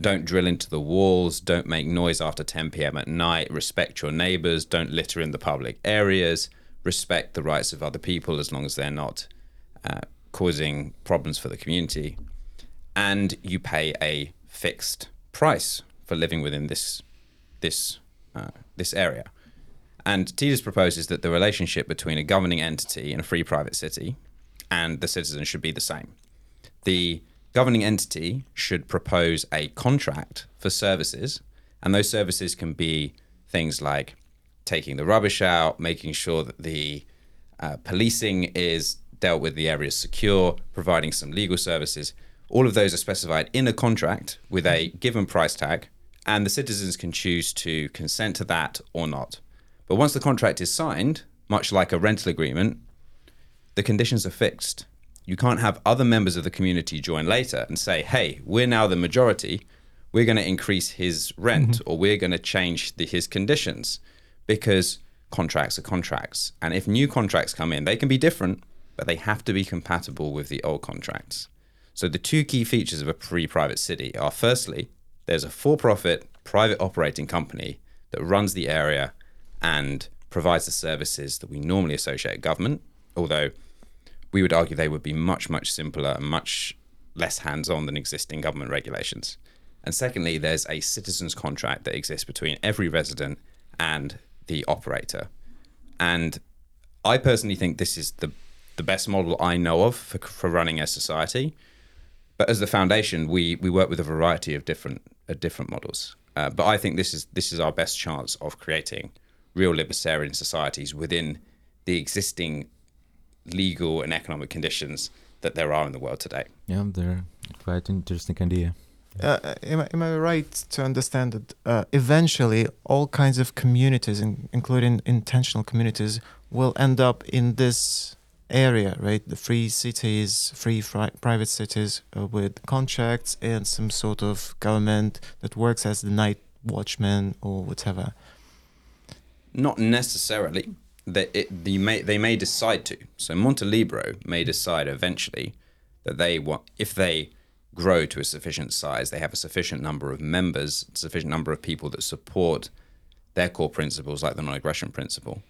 don't drill into the walls, don't make noise after 10 p.m. at night, respect your neighbors, don't litter in the public areas, respect the rights of other people as long as they're not causing problems for the community. And you pay a fixed price for living within this area. And Titus proposes that the relationship between a governing entity in a free private city and the citizen should be the same. The governing entity should propose a contract for services, and those services can be things like taking the rubbish out, making sure that the policing is dealt with, the area is secure, providing some legal services. All of those are specified in a contract with a given price tag, and the citizens can choose to consent to that or not. But once the contract is signed, much like a rental agreement, the conditions are fixed. You can't have other members of the community join later and say, hey, we're now the majority, we're going to increase his rent, mm-hmm. or we're going to change his conditions, because contracts are contracts. And if new contracts come in, they can be different, but they have to be compatible with the old contracts. So the two key features of a free private city are, firstly, there's a for-profit private operating company that runs the area and provides the services that we normally associate with government, although we would argue they would be much, much simpler and much less hands-on than existing government regulations. And secondly, there's a citizen's contract that exists between every resident and the operator. And I personally think this is the best model I know of for running a society. But as the foundation, we work with a variety of different models. But I think this is our best chance of creating real libertarian societies within the existing legal and economic conditions that there are in the world today. Yeah, they're quite an interesting idea. Am I right to understand that eventually all kinds of communities, including intentional communities, will end up in this area, right? The free cities, free private cities with contracts and some sort of government that works as the night watchman or whatever. Not necessarily. They may decide to. So Montelibero may decide eventually that they want, if they grow to a sufficient size, they have a sufficient number of members, sufficient number of people that support their core principles like the non-aggression principle.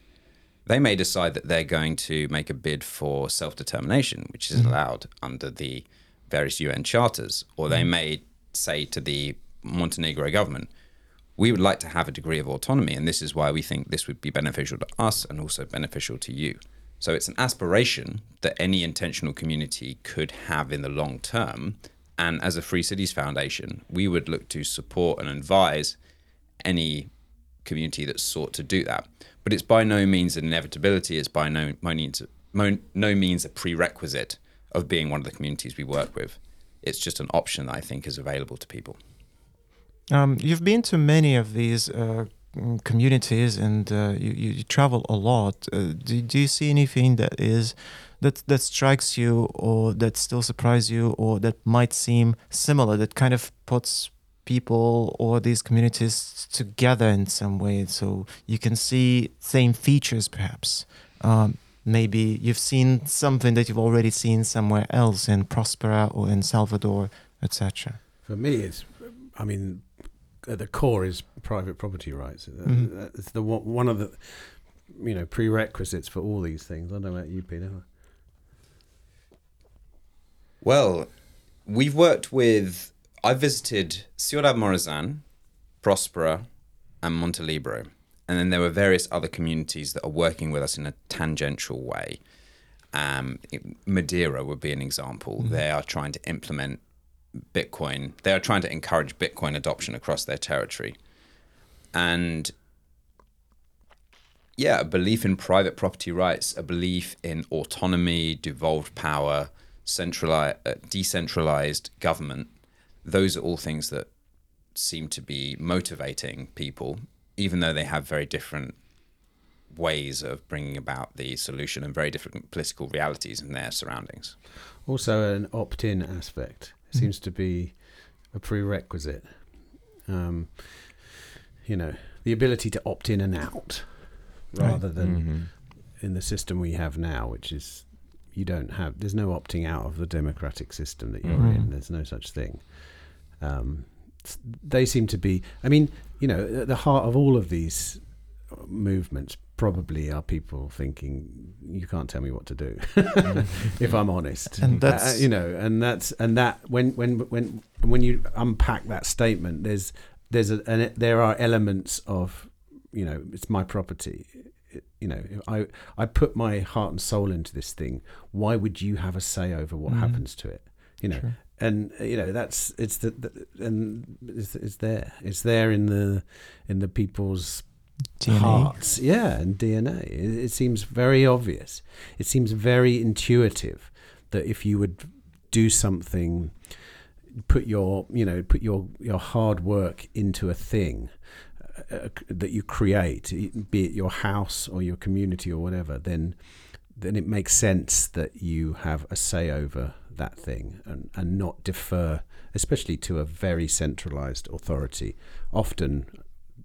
They may decide that they're going to make a bid for self-determination, which is allowed under the various UN charters, or they may say to the Montenegro government, we would like to have a degree of autonomy, and this is why we think this would be beneficial to us and also beneficial to you. So it's an aspiration that any intentional community could have in the long term. And as a Free Cities Foundation, we would look to support and advise any community that sought to do that. But it's by no means an inevitability. It's by no means a prerequisite of being one of the communities we work with. It's just an option that I think is available to people. You've been to many of these communities and you travel a lot. Do you see anything that strikes you, or that still surprises you, or that might seem similar, that kind of puts people or these communities together in some way, so you can see same features perhaps? Maybe you've seen something that you've already seen somewhere else in Prospera or in Salvador, etc. For me, at the core is private property rights. Mm-hmm. It's the one of the prerequisites for all these things. I don't know about you, Peter. Well, I visited Ciudad Morazan, Prospera, and Montelibero. And then there were various other communities that are working with us in a tangential way. Madeira would be an example. Mm-hmm. They are trying to implement Bitcoin. They are trying to encourage Bitcoin adoption across their territory. And yeah, a belief in private property rights, a belief in autonomy, devolved power, decentralized government. Those are all things that seem to be motivating people, even though they have very different ways of bringing about the solution and very different political realities in their surroundings. Also, an opt-in aspect seems to be a prerequisite. The ability to opt in and out, rather than in the system we have now, which is there's no opting out of the democratic system that you're in. There's no such thing. They seem to be, at the heart of all of these movements probably are people thinking, you can't tell me what to do, if I'm honest. And that's, when you unpack that statement, there are elements of, it's my property. I put my heart and soul into this thing. Why would you have a say over what happens to it? Sure. And it's there in the people's DNA. Hearts, and DNA. It seems very obvious. It seems very intuitive that if you would do something, put your hard work into a thing that you create, be it your house or your community or whatever, then it makes sense that you have a say over that thing and not defer, especially to a very centralized authority, often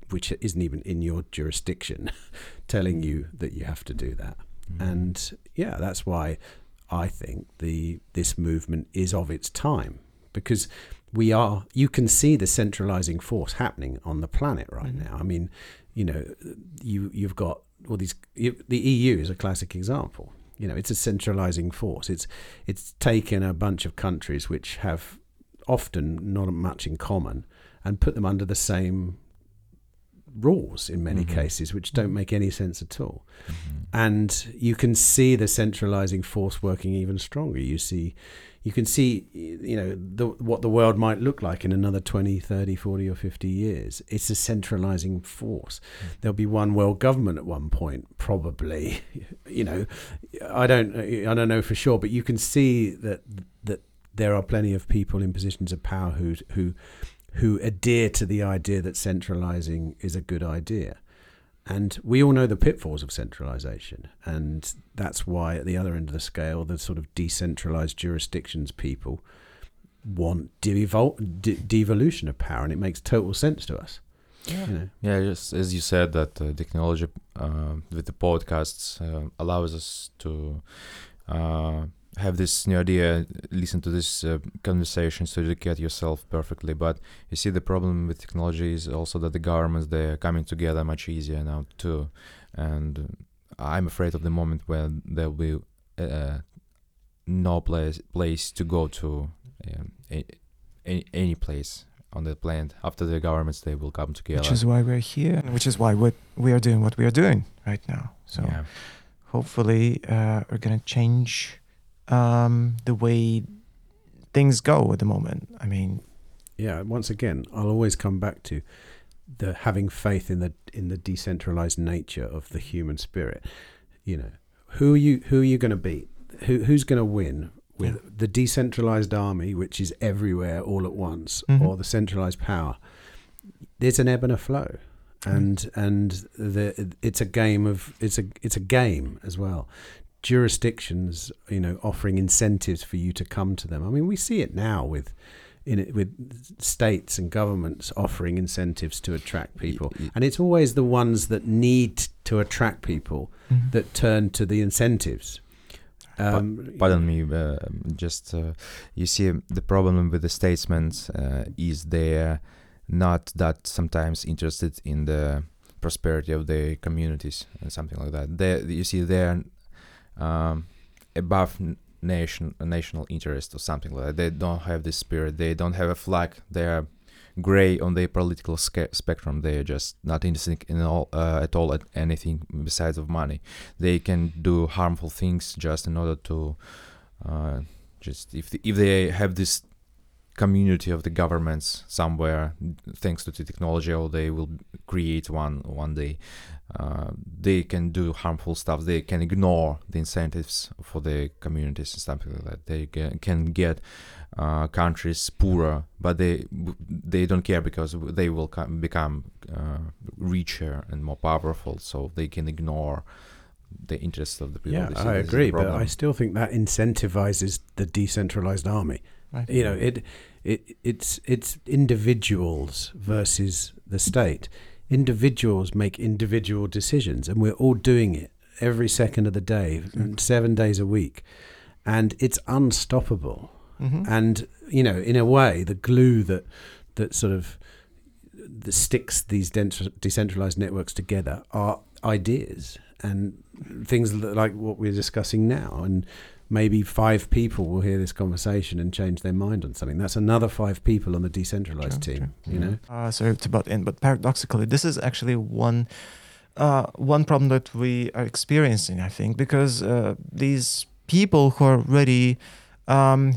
which isn't even in your jurisdiction, telling you that you have to do that. And that's why I think this movement is of its time, because you can see the centralizing force happening on the planet right now. You've got all these. The EU is a classic example. It's a centralizing force. It's taken a bunch of countries which have often not much in common and put them under the same rules in many cases, which don't make any sense at all. And you can see the centralizing force working even stronger. You can see, what the world might look like in another 20, 30, 40 or 50 years. It's a centralizing force. There'll be one world government at one point, probably. I don't know for sure, but you can see that there are plenty of people in positions of power who adhere to the idea that centralizing is a good idea. And we all know the pitfalls of centralization. And that's why at the other end of the scale, the sort of decentralized jurisdictions people want devolution of power. And it makes total sense to us. Yeah, just as you said, that technology with the podcasts allows us to have this new idea, listen to these conversations to educate yourself perfectly. But you see, the problem with technology is also that the governments, they're coming together much easier now too. And I'm afraid of the moment where there will be no place to go to, any place on the planet. After the governments, they will come together. Which is why we're here, and which is why we are doing what we are doing right now. So. Yeah. hopefully are going to change the way things go at the moment. I mean, yeah, once again, I'll always come back to the having faith in the decentralized nature of the human spirit. You know, who are you going to beat? Who's going to win? With the decentralized army, which is everywhere all at once, mm-hmm. or the centralized power? There's an ebb and a flow, and it's a game as well. Jurisdictions, you know, offering incentives for you to come to them. I mean, we see it now with states and governments offering incentives to attract people, and it's always the ones that need to attract people mm-hmm. that turn to the incentives. Pardon me, you see, the problem with the statements is they're not that sometimes interested in the prosperity of the communities and something like that. They're above national interest or something like that. They don't have this spirit. They don't have a flag. They're gray on the political spectrum. They're just not interested in at all at anything besides of money. They can do harmful things just in order to if they have this community of the governments somewhere, thanks to the technology, or they will create one day. They can do harmful stuff. They can ignore the incentives for the communities and stuff like that. They can get countries poorer, but they don't care, because they will become richer and more powerful, so they can ignore the interests of the people. Yeah, I agree, but I still think that incentivizes the decentralized army. Right. You know, it's individuals versus the state. Individuals make individual decisions, and we're all doing it every second of the day, mm-hmm. 7 days a week, and it's unstoppable. Mm-hmm. And you know, in a way, the glue that sort of that sticks these decentralized networks together are ideas and things like what we're discussing now. And maybe 5 people will hear this conversation and change their mind on something. That's another 5 people on the decentralized team. True. You know. Sorry, it's about to end, but paradoxically, this is actually one problem that we are experiencing, I think, because these people who are already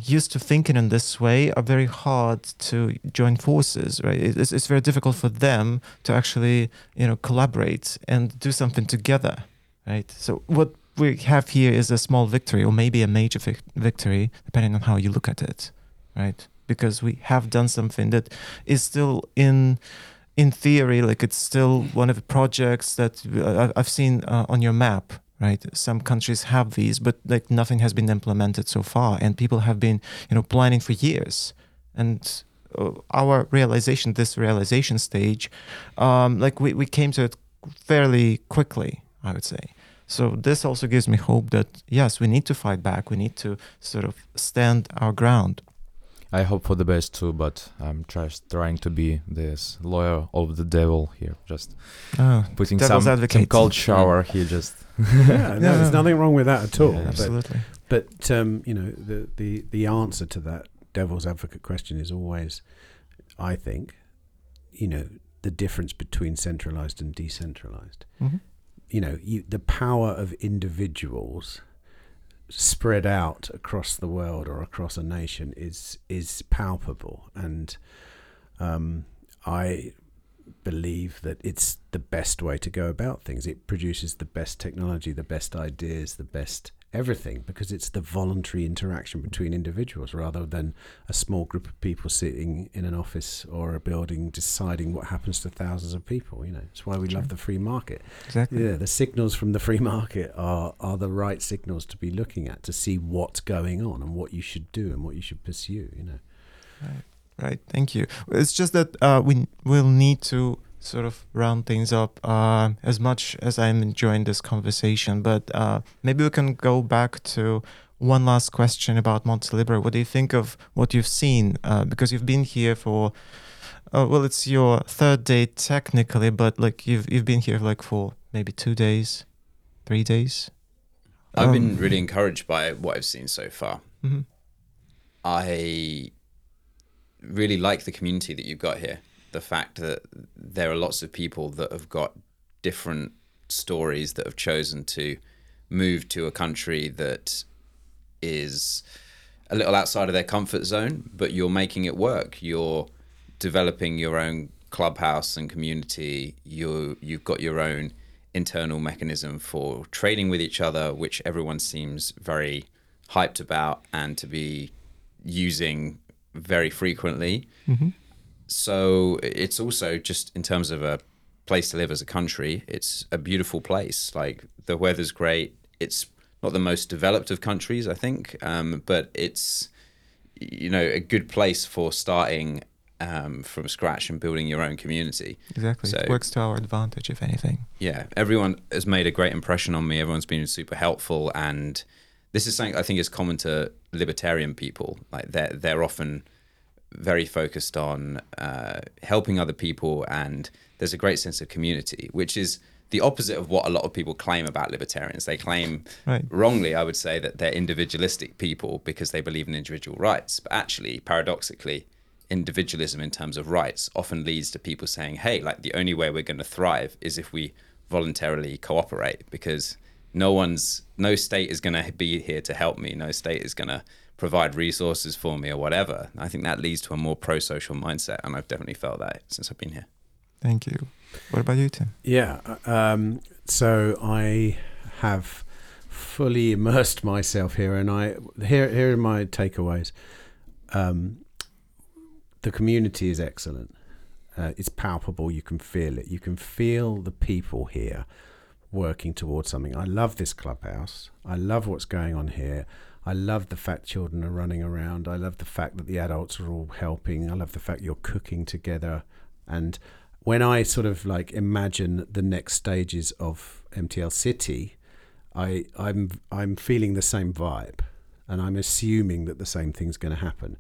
used to thinking in this way are very hard to join forces. Right? It's very difficult for them to actually, you know, collaborate and do something together. Right. So what we have here is a small victory, or maybe a major victory, depending on how you look at it, right? Because we have done something that is still in theory, like it's still one of the projects that I've seen on your map, right? Some countries have these, but like nothing has been implemented so far, and people have been, you know, planning for years. And our realization stage, like we came to it fairly quickly, I would say. So this also gives me hope that, yes, we need to fight back. We need to sort of stand our ground. I hope for the best too, but I'm just trying to be this lawyer of the devil here, just putting some cold shower here. Just there's nothing wrong with that at all. Yeah, absolutely. But you know, the answer to that devil's advocate question is always, I think, you know, the difference between centralized and decentralized. Mm-hmm. You know, the power of individuals spread out across the world or across a nation is palpable, and I believe that it's the best way to go about things. It produces the best technology, the best ideas, the best everything, because it's the voluntary interaction between individuals rather than a small group of people sitting in an office or a building deciding what happens to thousands of people. You know, it's why we love the free market. Exactly. Yeah, the signals from the free market are the right signals to be looking at to see what's going on and what you should do and what you should pursue. You know, right. Thank you. It's just that we will need to sort of round things up. As much as I'm enjoying this conversation, but maybe we can go back to one last question about Montelibero. What do you think of what you've seen? Because you've been here for, it's your 3rd day technically, but like you've been here like for maybe 2 days, 3 days. I've been really encouraged by what I've seen so far. Mm-hmm. I really like the community that you've got here. The fact that there are lots of people that have got different stories that have chosen to move to a country that is a little outside of their comfort zone, but you're making it work. You're developing your own clubhouse and community. You've got your own internal mechanism for trading with each other, which everyone seems very hyped about and to be using very frequently. Mm-hmm. So it's also just in terms of a place to live as a country, it's a beautiful place. Like the weather's great. It's not the most developed of countries, I think, but it's, you know, a good place for starting from scratch and building your own community. Exactly. So, it works to our advantage, if anything. Yeah. Everyone has made a great impression on me. Everyone's been super helpful. And this is something I think is common to libertarian people. Like they're often very focused on helping other people, and there's a great sense of community, which is the opposite of what a lot of people claim about libertarians. They claim, right, wrongly, I would say, that they're individualistic people because they believe in individual rights. But actually, paradoxically, individualism in terms of rights often leads to people saying, hey, like the only way we're going to thrive is if we voluntarily cooperate, because no state is going to be here to help me, no state is going to provide resources for me or whatever. And I think that leads to a more pro-social mindset, and I've definitely felt that since I've been here. Thank you. What about you, Tim? Yeah, so I have fully immersed myself here, and here are my takeaways. The community is excellent. It's palpable. You can feel it. You can feel the people here working towards something. I love this clubhouse. I love what's going on here. I love the fact children are running around. I love the fact that the adults are all helping. I love the fact you're cooking together. And when I sort of like imagine the next stages of MTL City, I'm feeling the same vibe, and I'm assuming that the same thing's going to happen.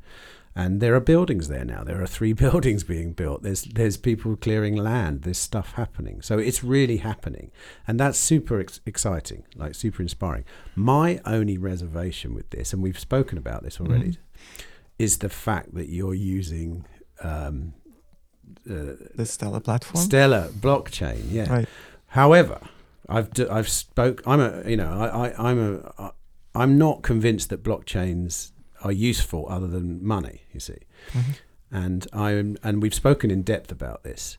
And there are buildings there now. There are 3 buildings being built. There's people clearing land. There's stuff happening. So it's really happening. And that's super exciting, like super inspiring. My only reservation with this, and we've spoken about this already, is the fact that you're using the Stellar platform? Stellar blockchain, yeah. Right. However, I'm not convinced that blockchains are useful other than money, you see. Mm-hmm. And we've spoken in depth about this,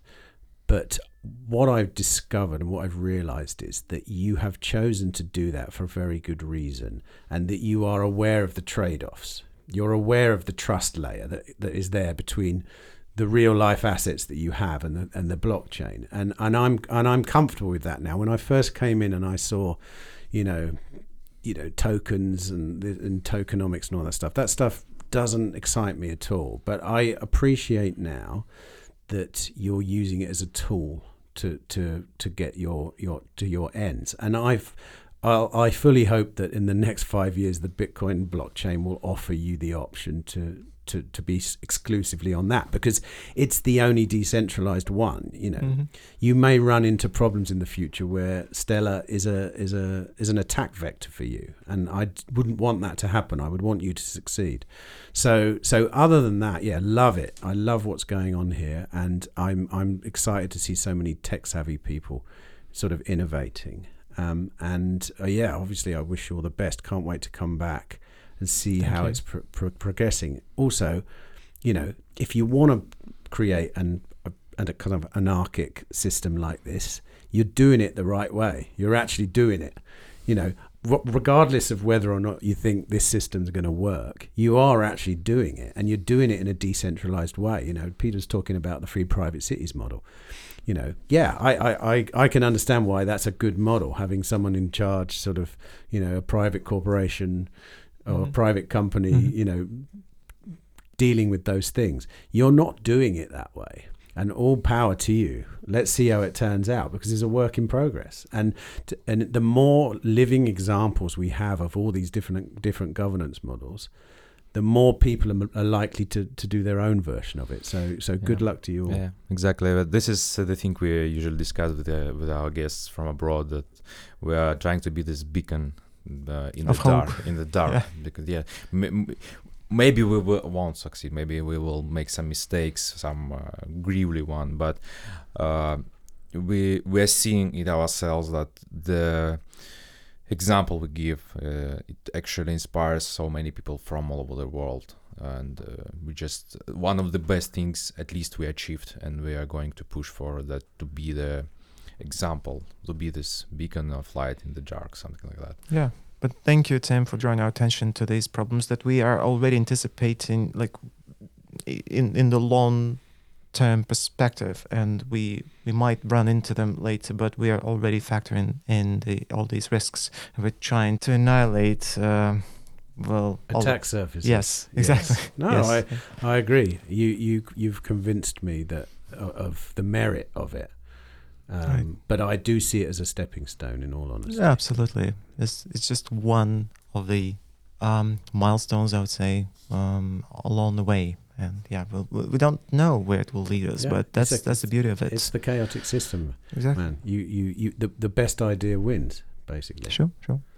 but what I've discovered and what I've realized is that you have chosen to do that for a very good reason, and that you are aware of the trade-offs. You're aware of the trust layer that is there between the real life assets that you have and the blockchain. And I'm comfortable with that now. When I first came in and I saw, you know, tokens and tokenomics and all that stuff doesn't excite me at all. But I appreciate now that you're using it as a tool to get your ends. And I fully hope that in the next 5 years, the Bitcoin blockchain will offer you the option to be exclusively on that, because it's the only decentralized one. You know, you may run into problems in the future where Stellar is an attack vector for you, and I wouldn't want that to happen. I would want you to succeed. So other than that, yeah, love it. I love what's going on here, and I'm excited to see so many tech savvy people sort of innovating. Yeah, obviously, I wish you all the best. Can't wait to come back and see how it's progressing. Also, you know, if you want to create a kind of anarchic system like this, you're doing it the right way. You're actually doing it. You know, regardless of whether or not you think this system's going to work, you are actually doing it, and you're doing it in a decentralized way. You know, Peter's talking about the free private cities model. You know, yeah, I can understand why that's a good model, having someone in charge, sort of, you know, a private corporation or a private company, you know, dealing with those things. You're not doing it that way, and all power to you. Let's see how it turns out, because it's a work in progress. And the more living examples we have of all these different governance models, the more people are likely to do their own version of it. So good luck to you all. Yeah, exactly. But this is the thing we usually discuss with our guests from abroad, that we are trying to be this beacon in the dark, yeah. Because maybe we won't succeed. Maybe we will make some mistakes, some grisly one. But we are seeing in ourselves that the example we give, it actually inspires so many people from all over the world. And we just, one of the best things at least we achieved, and we are going to push for that to be the example, to be this beacon of light in the dark, something like that. Yeah. But thank you, Tim, for drawing our attention to these problems that we are already anticipating, like in the long term perspective, and we might run into them later, but we are already factoring in all these risks. We're trying to annihilate attack surfaces. Yes, exactly. Yes. No, yes. I agree. You've convinced me that of the merit of it. Right. But I do see it as a stepping stone, in all honesty. Yeah, absolutely. It's just one of the milestones, I would say, along the way. And yeah, we don't know where it will lead us, but that's the beauty of it. It's the chaotic system. Exactly. Man. The best idea wins, basically. Sure,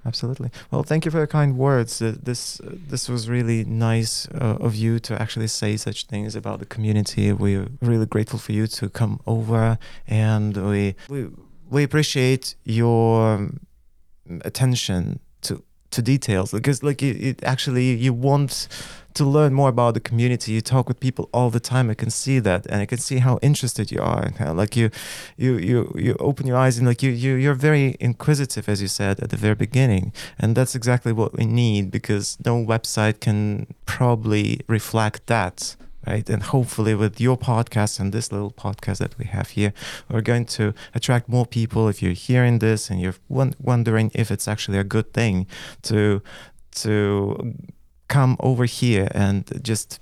absolutely. Well, thank you for your kind words. This was really nice of you to actually say such things about the community. We're really grateful for you to come over, and we appreciate your attention to details, because you want to learn more about the community. You talk with people all the time. I can see that, and I can see how interested you are, and how you open your eyes, and you're very inquisitive, as you said at the very beginning. And that's exactly what we need, because no website can probably reflect that, right? And hopefully with your podcast and this little podcast that we have here, we're going to attract more people. If you're hearing this and you're wondering if it's actually a good thing to come over here and just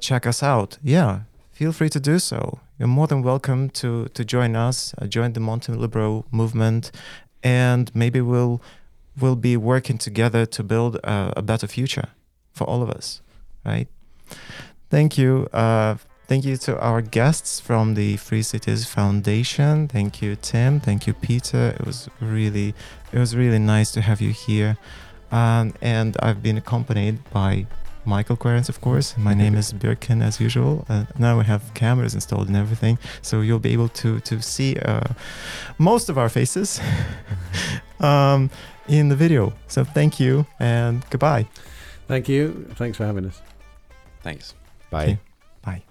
check us out, feel free to do so. You're more than welcome to join us, join the Montelibero movement, and maybe we'll be working together to build a better future for all of us, right? Thank you to our guests from the Free Cities Foundation. Thank you, Tim. Thank you, Peter. It was really nice to have you here. And I've been accompanied by Michael Quarens, of course. My name is Birkin, as usual. Now we have cameras installed and everything, so you'll be able to see most of our faces in the video. So thank you and goodbye. Thank you. Thanks for having us. Thanks. Bye. Okay. Bye.